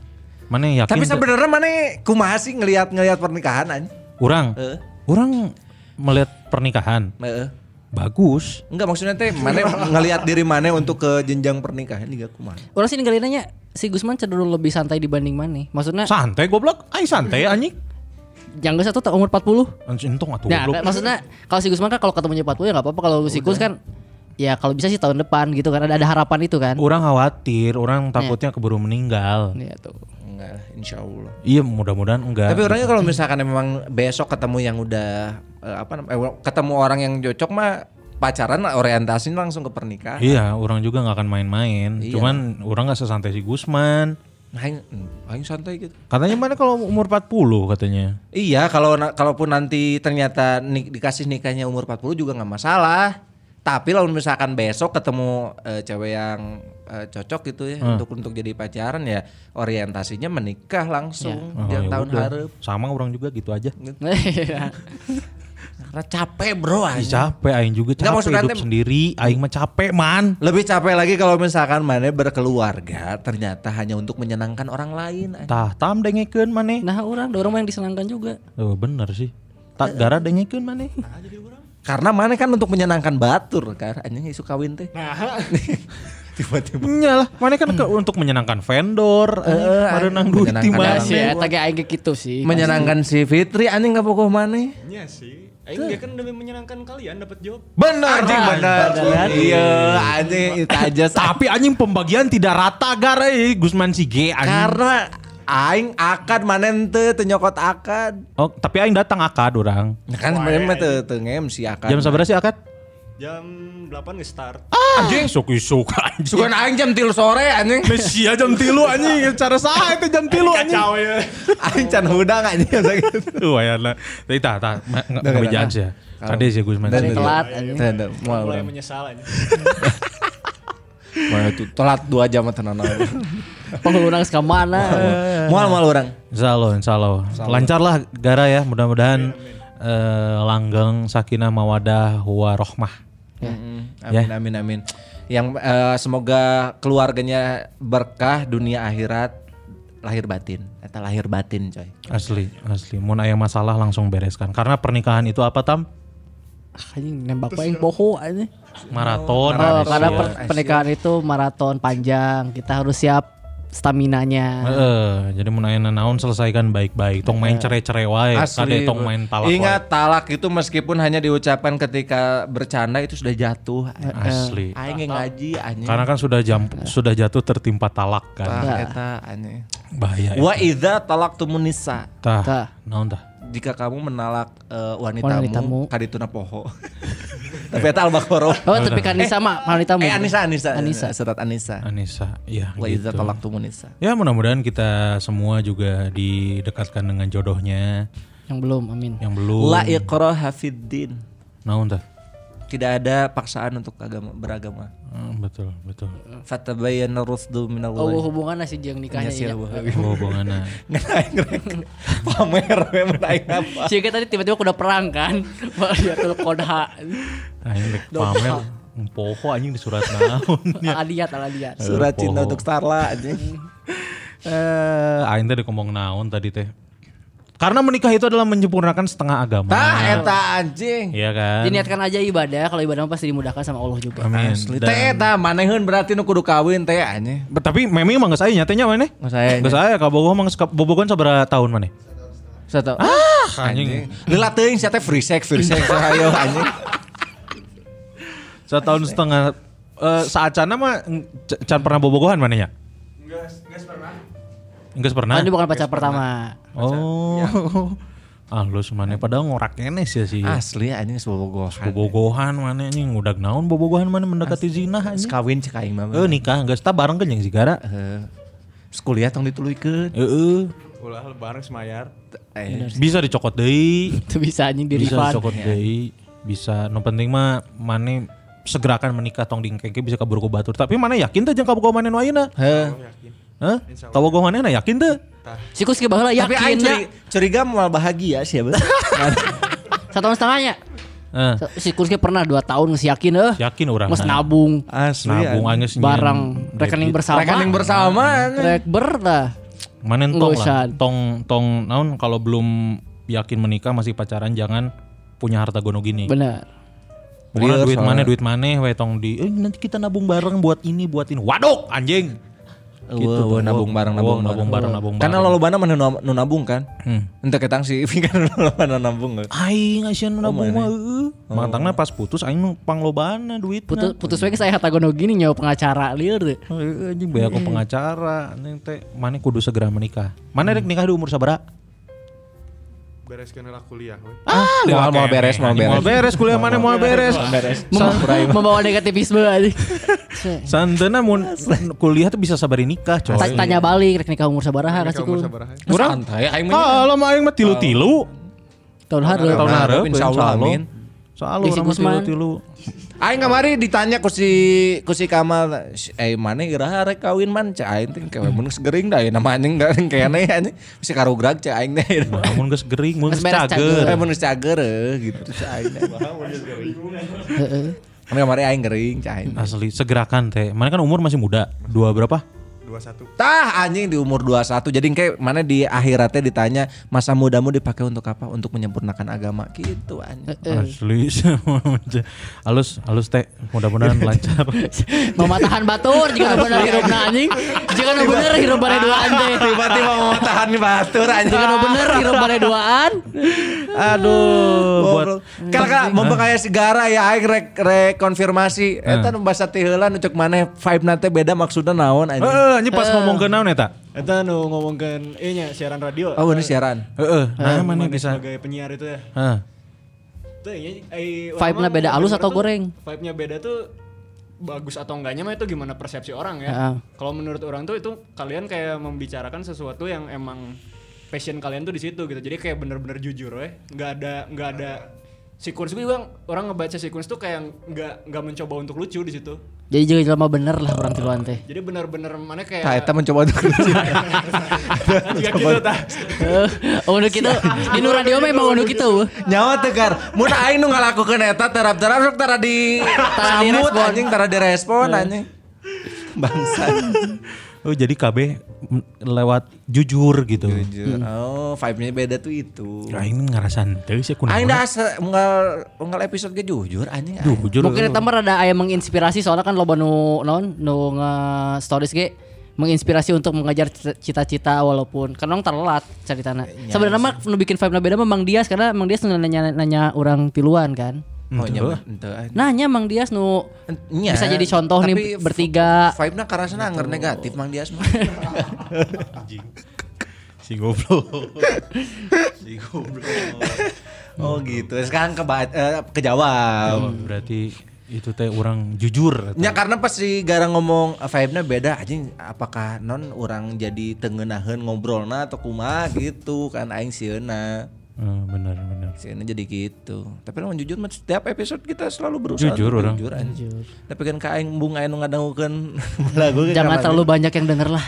Mane yakin. Tapi sebenarnya mane kumaha sih ngelihat pernikahan anjing. Urang melihat pernikahan. Bagus. Enggak maksudnya teh mana ngelihat diri mana untuk ke jenjang pernikahan juga kumaha. Urang sih ngelihatnya si Gusman cenderung lebih santai dibanding mana. Maksudnya santai goblok, ai santai anjing. Yang geus atuh umur 40. Anjing entong atuh goblok. Nah, maksudnya kalau si Gusman kan kalau ketemunya 40 ya enggak apa-apa kalau si Gus kan ya kalau bisa sih tahun depan gitu kan ada harapan itu kan. Urang khawatir, orang takutnya keburu meninggal. Iya tuh. Enggak, insyaallah. Iya mudah-mudahan enggak. Tapi orangnya kalau misalkan memang besok ketemu yang udah ketemu orang yang cocok mah pacaran orientasinya langsung ke pernikahan. Iya, orang juga nggak akan main-main. Iya. Cuman orang nggak sesantai si Gusman. Aing santai gitu. Katanya mana kalau umur 40 katanya. Iya, kalaupun nanti ternyata dikasih nikahnya umur 40 juga nggak masalah. Tapi kalau misalkan besok ketemu cewek yang cocok gitu ya untuk jadi pacaran ya orientasinya menikah langsung tiap tahun hareup. Sama orang juga gitu aja. Karena capek bro aing. Capek aing juga capek hidup sendiri. Aing mah capek man. Lebih capek lagi kalau misalkan mane berkeluarga ternyata hanya untuk menyenangkan orang lain. Tah tam dengekeun mane. Nah orang mah yang disenangkan juga. Oh bener sih. Tak gara dengekeun mane. Nah jadi orang. Karena mana kan untuk menyenangkan batur kan anjing isu kawin teh. Nah. Tiba-tiba. Nyalah, mana kan untuk menyenangkan vendor, marenang duit mah sih eta ge aing kitu sih. Menyenangkan si Fitri anjing ngabogoh maneh. Nya sih. Aing ge kan demi menyenangkan kalian dapat job. Benar anjing benar. Iya anjing itu aja. Tapi anjing pembagian tidak rata gara Gusman Sige anjing. Karena aing akad manen teu nyokot akad. Oh, tapi aing datang akad urang. Kan manen mah teu ngemsi akad. Jam sabaraha sih akad? Jam 8 nge-start. Anjing sok-sok anjing. Sugan aing jam 3 sore anjing. Sia jam 3 anjing, cara saha teh jam 3 anjing. Kacau ya. Aing can hudang anjing sakitu. Wayahna. Teh tah ngabejaan sia. Kade sih Gusman. Telat anjing. Mulai menyesal anjing. Mana tuh telat 2 jam tenan. Pengurang suka mana? Mual orang. Insyaallah. Lancar lah gara ya. Mudah-mudahan langgeng sakinah mawadah warohmah. Amin. Yang semoga keluarganya berkah dunia akhirat. lahir batin, eta lahir batin coy. Asli, asli. Mun aya masalah langsung bereskan. Karena pernikahan itu apa Tam? Anjing nembak paling poho anjing. Maraton. Oh, karena pernikahan itu maraton panjang, kita harus siap staminanya. Jadi mun aya naon selesaikan baik-baik. Tong main cerai-cerai wae, kade tong main talak. Ingat talak itu meskipun hanya diucapkan ketika bercanda itu sudah jatuh. Asli. Aing ngaji anjing. Karena kan sudah jatuh tertimpa talak kan. Eta anjing. Bahaya. Wa idza talaqtumun nisa. Tah. Naon tah? Jika kamu menalak wanitamu kadituna poho. Tapi eta al-Baqarah. Oh, tapi kan Nisa mah wanitamu. Anisa. Surat Anisa. Anisa. Iya, wa idza talaqtumun nisa. Ya, mudah-mudahan kita semua juga didekatkan dengan jodohnya. Yang belum, amin. Yang belum. La ikraha fiddin. Naon tah? Tidak ada paksaan untuk agama, beragama. Betul. Fatabayyana rusdu minallah. Oh, hubunganna sih jeung nikahnya ya. Hubunganna. Pamer we mun aing apa. Siga tadi tiba-tiba kuda perang kan. Liatul qodha. Aing pamer poho anjing di surat naon. Aliat. Surat cinta untuk Starla anjing. Aing teh dikomong naon tadi teh. Karena menikah itu adalah menyempurnakan setengah agama. Eta anjing. Iya kan. Diniatkan aja ibadah, kalau ibadah pasti dimudahkan sama Allah juga. Amin. Teh eta maneheun berarti nu kudu kawin teh anjing. Tapi meme mah geus aya nya teh nya maneh. Geus aya ka bogoh mah bobogohan sabaraha tahun maneh? 1 tahun. Ah anjing. Lila teuing sia teh free sex hayo anjing. 1,5 tahun. Saacana mah can pernah bobogohan maneh nya? Enggak pernah. Ini bukan pacar pertama. Oh. Ya. Alus maneh padahal ngorak enes ya sih. Asli anjing bobogohan. Bobogohan maneh anjing udag naon bobogohan maneh mendekati zina anjing. Kawin cek aing mah. Heuh nikah geus ta barengkeun jeung sigara. Heuh. Sekuliah tong dituluykeun. Heeh. Ulah bareng semayar. Bisa dicokot deui. Teu bisa anjing di refund. Bisa dicokot deui. Bisa. Nu penting mah maneh segerakan menikah tong dingkengke bisa kabur ku batur. Tapi maneh yakin teh jeung kabogoh maneh nu ayeuna? Heuh. Hah? Kabogoh maneh yakin teh? Sikus ke bahala yakin. Tapi aing curiga mau bahagia sih ya. 1,5 tahunnya. Sikus ke pernah 2 tahun geus yakin eueuh. Yakin urang. Mas nabung. Nabung aing geus barang rekening bersama. Rek bertah. Manen tong lah. Tong naon kalau belum yakin menikah masih pacaran jangan punya harta gono gini. Benar. Pokoknya duit maneh we tong di nanti kita nabung bareng buat ini buat ini. Waduk anjing. Gitu nabung bareng. Karena lolobana mah nu nabung kan. Henteu ketang si Ipi kan lolobana nabung. Aing asa nu nabung mah heueuh. Mangtangna pas putus aing nu panglobana duitna. Putus we geus aya harta gono gini nyawa pengacara lieur teh. Heueuh anjing beak ku pengacara anjing teh maneh kudu segera menikah. Maneh rek nikah di umur sabaraha? Bereskan lah kuliah. Mau beres kuliah mana mau beres. Membawa negativisme aja. Santana mun kuliah tuh bisa sabari nikah coy. Tanya balik rek nikah umur sabaraha rasiku. Urang santai aing mah. Halah mah aing mah tilu. Tahun hareup insyaallah amin. Soal urang mah tilu. Aing kamari ditanya ku si Kamal, "Mane geura rek kawin man?" Cai aing teh kewe mun geus gering da ayeuna mah anjing da keneh anjing. Bisa karugrag cai aing teh. Mun geus gering, mun geus cager. Mun geus cager gitu cai aing. Baha mun geus gering. Heeh. Mun kamari aing gering cai. Asli segerakan teh. Mane kan umur masih muda. 21. Tah anjing di umur 21. Jadi kayak mana di akhiratnya ditanya masa mudamu dipakai untuk apa? Untuk menyempurnakan agama gitu anjing. Asli. Halus teh. Mudah-mudahan lancar. Mematahan batur jika benar hirupna anjing. Jika benar hirup bare duaan teh. Tiba-tiba mematahan batur anjing. Jika benar hirup bare duaan. Aduh. Kakak membakai sigara ya aing rek konfirmasi. Eta nu basa ti heula nu ceuk maneh vibe-na teh beda maksudna naon anjing. Anjing pas ngomongkeun naon eta? Eta nu ngomongkeun nya siaran radio. Oh, bener siaran. Heeh. Nah, mana bisa sebagai penyiar itu ya? Heeh. Teh vibe-nya beda halus atau goreng? Vibe-nya beda tuh bagus atau enggaknya mah itu gimana persepsi orang ya. Kalau menurut orang tuh itu kalian kayak membicarakan sesuatu yang emang passion kalian tuh di situ gitu. Jadi kayak bener-bener jujur weh. Enggak ada sequence juga orang ngebaca sequence tuh kayak enggak mencoba untuk lucu di situ. Jadi jelema bener lah orang tiluan teh. Jadi bener-bener mana kayak eta mencoba untuk lucu. Ya gitu tah. Oh nu kitu di nu radio mah emang nu kitu. Nyawa tegar. Mun aing nu ngalakukeun eta terap-terap sok tara di tamu anjing tara direspon anjing. Bangsa. Oh jadi KB lewat jujur gitu. Jujur. Oh vibe-nya beda tuh itu. Aing ngerasan. Tapi saya kuning. Aing dah nggal episode ge jujur anjing. Jujur. Mungkin eta mah rada aya menginspirasi soalnya kan loba nu naon nu stories ge menginspirasi untuk mengajar cita-cita walaupun kan orang terlelat ceritanya. Sebenarnya mah nu bikin vibe-na beda mah Mang Dias karena Mang Dias nanya orang tiluan kan. Oh, nanya Mang Dias nu ya, bisa jadi contoh nih bertiga. Vibe-na karena anger negatif Mang Dias mah. Si goblok. Si goblok. Oh gitu. Sekarang kejawab. Berarti itu teh orang jujur. Ya karena pas si gara ngomong vibe-na beda aja apakah non orang jadi tengenahan ngobrolna atau kuma gitu kan aing sieuna. Benar. Sieuna jadi gitu. Tapi orang jujur setiap episode kita selalu berusaha jujur orang. Jujur. Tapi kan ka aing bung aing ngadangukeun lagu ge. Jangan terlalu banyak yang denger lah.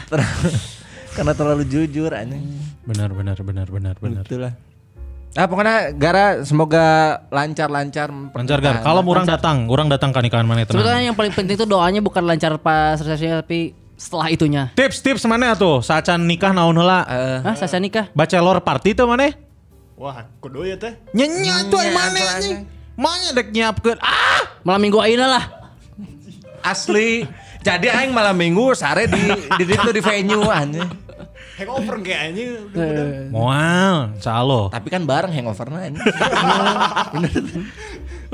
Karena terlalu jujur anjing. Benar. Itulah. Ah pokoknya gara semoga lancar gar. Kalau orang datang kan nikahan mana tenang. Sebetulnya yang paling penting tuh doanya bukan lancar pas resepsinya tapi setelah itunya. Tips mana tuh sacan nikah naon heula? Sacan nikah. Bachelor party tuh mana? Wah, kudu ya teh. Nyenya tuh mana anjing. Manya dek nyiapkeun. Ah, malam minggu ayeuna lah. Asli. Jadi aing malam minggu sare di ditu di venue anjing. Hangover kayak anjing. Moal, calo. Tapi kan bareng hangoverna anjing.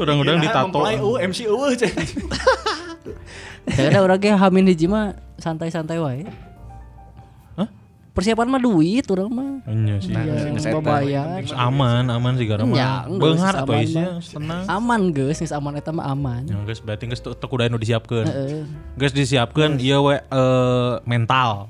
Udang-udang ditato. MC eueuh cek. Saya urang ge hamin hiji mah santai-santai wae. Hah? Persiapan mah duit urang mah. Nya sih. Geus aman sih gara mah. Beunghar atuh isnya senang. Aman geus, geus aman eta mah aman. Ya geus berarti geus kudu anu disiapkeun. Heeh. Geus disiapkeun ieu we mental.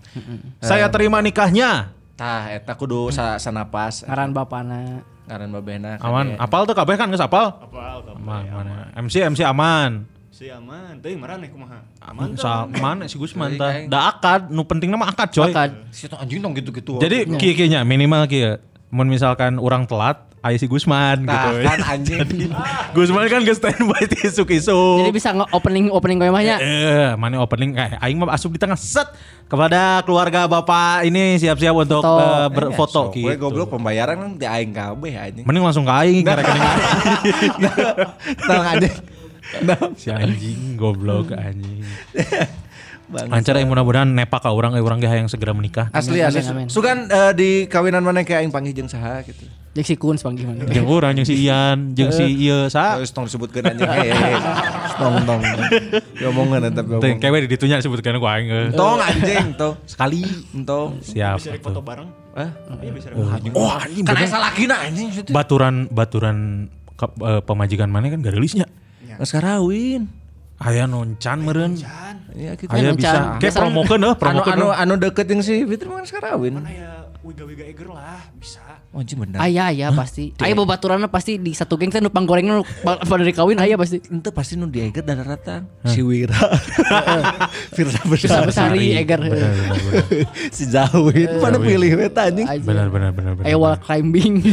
Saya terima nikahnya. Tah eta kudu sanapas ngaran bapana, ngaran babehna. Aman, apal teu kabeh kan geus apal? Apal. Aman. MC aman. Aman, teuing maraneh kumaha? Aman tah. Mana si Gusman tah? Da akad, nu pentingna mah akad coy. Akad. Si anjing tong gitu-gitu. Jadi kieu-kieunya minimal kieu. Mun misalkan urang telat, aya si Gusman gitu. Kan anjing. Gusman kan geus standby isuk-isuk. Jadi bisa nge-opening koe mah nya. Mane opening aing mah asup di tengah set kepada keluarga Bapak ini siap-siap untuk berfoto gitu. Koe goblok pembayaran nang di aing kabeh anjing. Mending langsung ka aing ke rekening aing. Tolong anjing. Si anjing goblok anjing. Lancar yang mudah-mudahan nepak ka urang ge hayang segera menikah. Asli. Sugan di kawinan mana kayak aing panggih jeung saha gitu. Jeung si Kun panggih mana. Jeung urang jeung si Ian, jeung si ieu saha. Terus tong disebutkeun anjing. Tong. Diomongan eta teh. Teh kewe di ditunya disebutkeun ku aing. Tong anjing tong. Sekali entong. Siap. Bisa foto bareng. Hah? Bisa. Oh anjing. Kan aya salakina anjing. Baturan pamajikan mana kan gareulisnya. Geus karawin. Aya noncan meureun. Iya kitu. Aya bisa. Ke promokeun heuh, promokeun. Anu deukeut jeung si Fitri mah geus karawin. Mana aya wiga-wiga eger lah, bisa. Oh, anjing bener. Aya pasti. Aya babaturanna pasti di satu geng teh nu panggorengna pada di kawin aya pasti. Henteu pasti nu di eger dan datang. Si Wira. Firsa Besari eger. Si Zawid mana pilih we tah anjing. Bener. Aya wall climbing.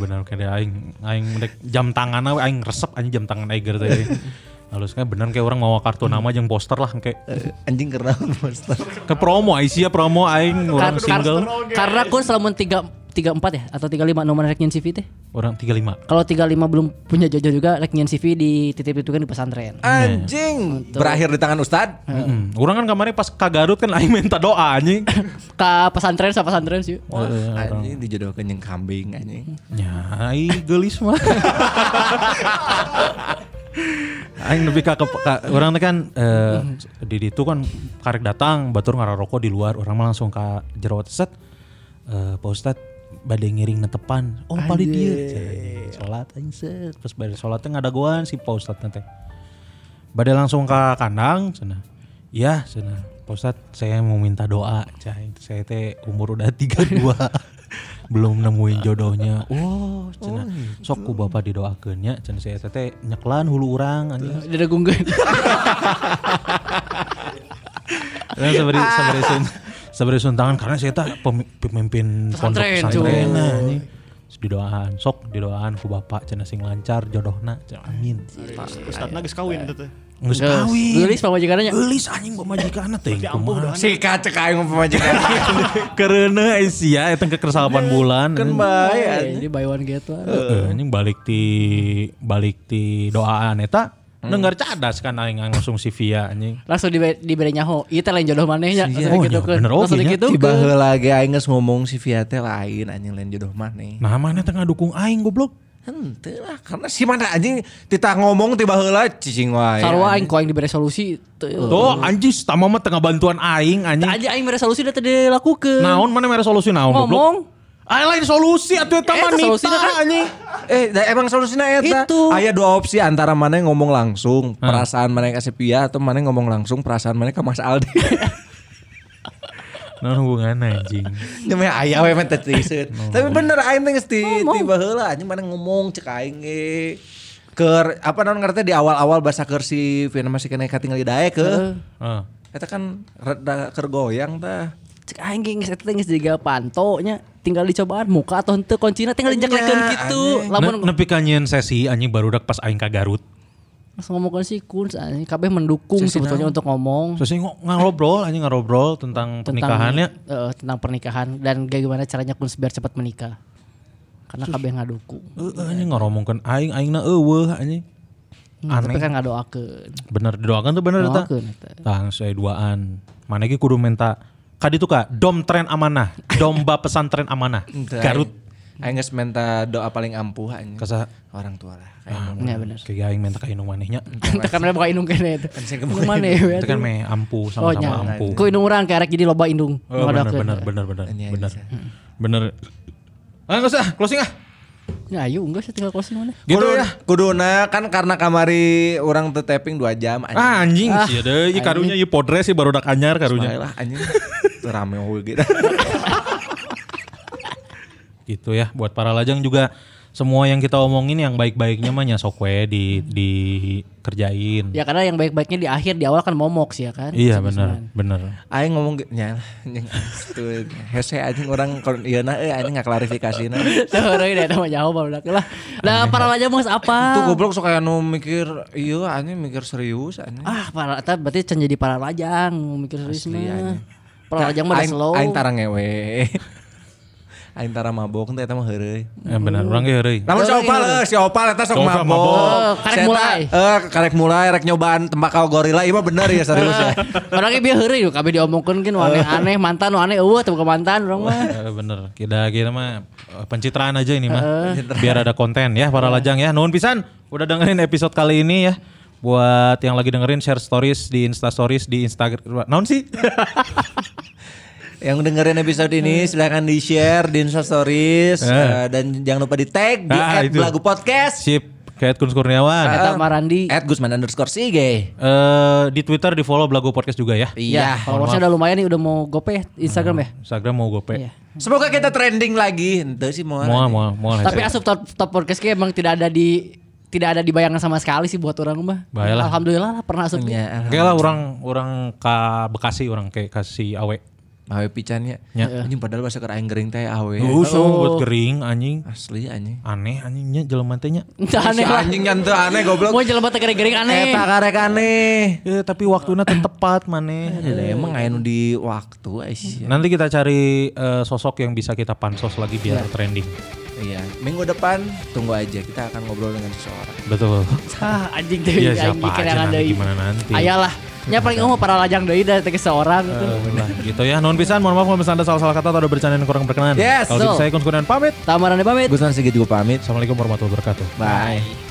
Bener kade aing mendek jam tanganna aing resep anjing jam tangan eger teh. Halusnya bener kayak orang mau kartu nama jeung poster lah kayak anjing keren poster. Ke promo Aisyah promo aing orang single. Karena aku selama 334 ya atau 35 nomor rek nyen CV teh. Orang 35. Kalau 35 belum punya jodoh juga rek nyen CV dititip itu kan di pesantren. Anjing berakhir di tangan ustad. Orang kan kemarin pas ka Garut kan aing minta doa anjing. Ka pesantren sih. Anjing dijodohkeun jeung kambing anjing. Ya ai geulis mah. Aing lebih ke orang teh kan di ditu kan karek datang batur ngararoko di luar orang mah langsung ka jero set Pak Ustad bade ngiring netepan oh pali dieu salat aing set pas bade salat teh ngadagoan si Pak Ustad teh bade langsung ka kandang cenah iya cenah Pak Ustad saya mau minta doa cai saya teh umur udah 32 belum nemuin jodohnya. Oh, cenah. Sok ku bapak didoakeun nya, cenah saya teh nyeklan hulu urang anjing. Dadagungkeun. Lah sabari sun tangan karena saya teh pemimpin pondok pesantren anjing. Sok didoaan ku bapak cenah sing lancar jodohna. Amin. Ustadna geus kawin teh. Nggak sekawin. Ulis pamajikannya. Ulis anjing pamajikannya teh. Sika cek aing pamajikannya. Karena Asia itu kekersapan bulan. Kan baik. Jadi buy one get one. Anjing balik di doaan eta. Dengar cadas kan aing langsung si Via anjing. Langsung dibere nyaho. Ieu teh lain jodoh manehnya. Langsung gitu. Tiba heula ge aing geus ngomong si Via teh lain anjing lain jodoh maneh. Nah maneh teh ngadukung aing goblok. Henteu lah karena si mana anjing tita ngomong tiba heula cicing wae. Sarua aing koeng diberi solusi. Tuh anjing tama mah tengah bantuan aing anjing. Tadi aing mere solusi da teu dilakukeun. Naon mana mere solusi naon goblok? Ngomong. Aing lain solusi atuh eta mah nita anjing. Emang solusina eta. Aya dua opsi antara mana yang ngomong langsung perasaan mana ka Sepia atau mana yang ngomong langsung perasaan mana ka Mas Aldi. Nah hubungan anjing. Namanya ayah we mah tetriseut. Tapi bener aing teh geus tiba heula anjing mana ngomong cek aing ge. Keur apa naon ngarana di awal-awal basa keur si Vina masih kena katinggal di dae ke. Heeh. Eta kan rada keur goyang tah. Cek aing ge geus eta teh geus diga panto nya. Tinggal dicobaan muka atau henteu kuncina tinggal dijeklekkeun kitu. Lamun nepi ka nyeun sesi anjing barudak pas aing ka Garut. Mas ngomongkan si Kunz, kabeh mendukung sebetulnya untuk ngomong. Terus ngobrol tentang pernikahannya. Tentang pernikahan dan gimana caranya Kunz biar cepat menikah. Karena kabeh ngadukung. Anjing ngomongkan aingna eueuh anjing. Tapi kan ngadoakeun. Bener didoakan tuh bener eta. Tah saya duaan. Mana ge kudu menta kaditu ka dom tren amanah, domba pesantren amanah. Garut. Aing geus minta doa paling ampuh anjing. Ka orang tua lah. Iya bener. Kayak aing minta ka indung manehnya. Tekan meh buka indung kene eta. Indung maneh we. Tekan meh ampuh sama-sama ampuh. Ku indung urang ka arek jadi loba indung. Bener. Bener. Ah enggak usah closing ah. Ya ayo enggak usah tinggal closing maneh. Gitu ya. Kuduna kan karena kamari urang teu taping 2 jam anjing. Ah anjing sia deui ieu karunya ieu podres ieu barudak anyar karunya. Lah anjing. Teu rame we gitu. Gitu ya, buat para lajang juga semua yang kita omongin yang baik-baiknya mah nyasok we dikerjain. Ya karena yang baik-baiknya di akhir, di awal kan momok sih ya kan. Iya benar. Aing ngomong nya tuh hese anjing orang kon ieuna euy anjing ngaklarifikasina. Teh orang ieu mah jauh barudak lah. Lah para lajang mah apa? Tuh goblok sok aya nu mikir ieu anjing mikir serius anjing. Ah para eta berarti can jadi para lajang mikir serius mah. Para lajang mah slow. Aing tarang ngewe. Antara mabok teh eta mah heureuy. Bener urang ge heureuy. Lamun si Opal eta sok mabok. Karek mulai rek nyobaan tembakau gorila ieu mah bener ya serius ya. Urang ge bieu heureuy nu kabeh diomongkeun kan aneh-aneh mantan nu aneh eueuh teu mantan urang mah. Bener. Kira-kira mah pencitraan aja ini mah. Biar ada konten ya para lajang ya. Nuhun pisan udah dengerin episode kali ini ya. Buat yang lagi dengerin share stories di Insta stories di Instagram. Naon sih? Yang dengerin episode ini silahkan di-share di Insta Stories dan jangan lupa di-tag di @belagupodcast. Sip. Kayak Kun Kurniawan, Eta Marandi, @gusman_cg. Di Twitter di follow Belagu Podcast juga ya. Iya. Followersnya udah lumayan nih, udah mau gope Instagram ya. Instagram mau gope. Iya. Semoga kita trending lagi. Ente sih mau. Mau. Tapi asup top podcast kayak emang tidak ada di bayangan sama sekali sih buat orang mah. Alhamdulillah lah pernah asupnya. Oke lah orang ka Bekasi orang kayak kasih awe. Awe picannya, anjing padahal bahasa keur aing gering teh awe. Buat gering anjing. Asli anjing. Aneh anjingnya jelema teh nya. Aneh anjing kan teu aneh goblok. Moal jelema teh gering aneh. Eta karek aneh. Tapi waktuna teu tepat maneh. Emang aya nu di waktu Aisyah. Nanti kita cari sosok yang bisa kita pansos lagi biar trending. Iya, minggu depan tunggu aja kita akan ngobrol dengan seseorang. Betul. Hah, anjing teh anjing gimana nanti. Ayalah. Ya paling umum para lajang deui da teh seorang gitu. Gitu ya. Nuhun pisan, mohon maaf kalau misalnya ada salah-salah kata atau ada bercandaan kurang berkenan. Yes, kalau saya Kun Kurniawan pamit. Tamarane pamit. Gusman Sigit juga pamit. Assalamualaikum warahmatullahi wabarakatuh. Bye.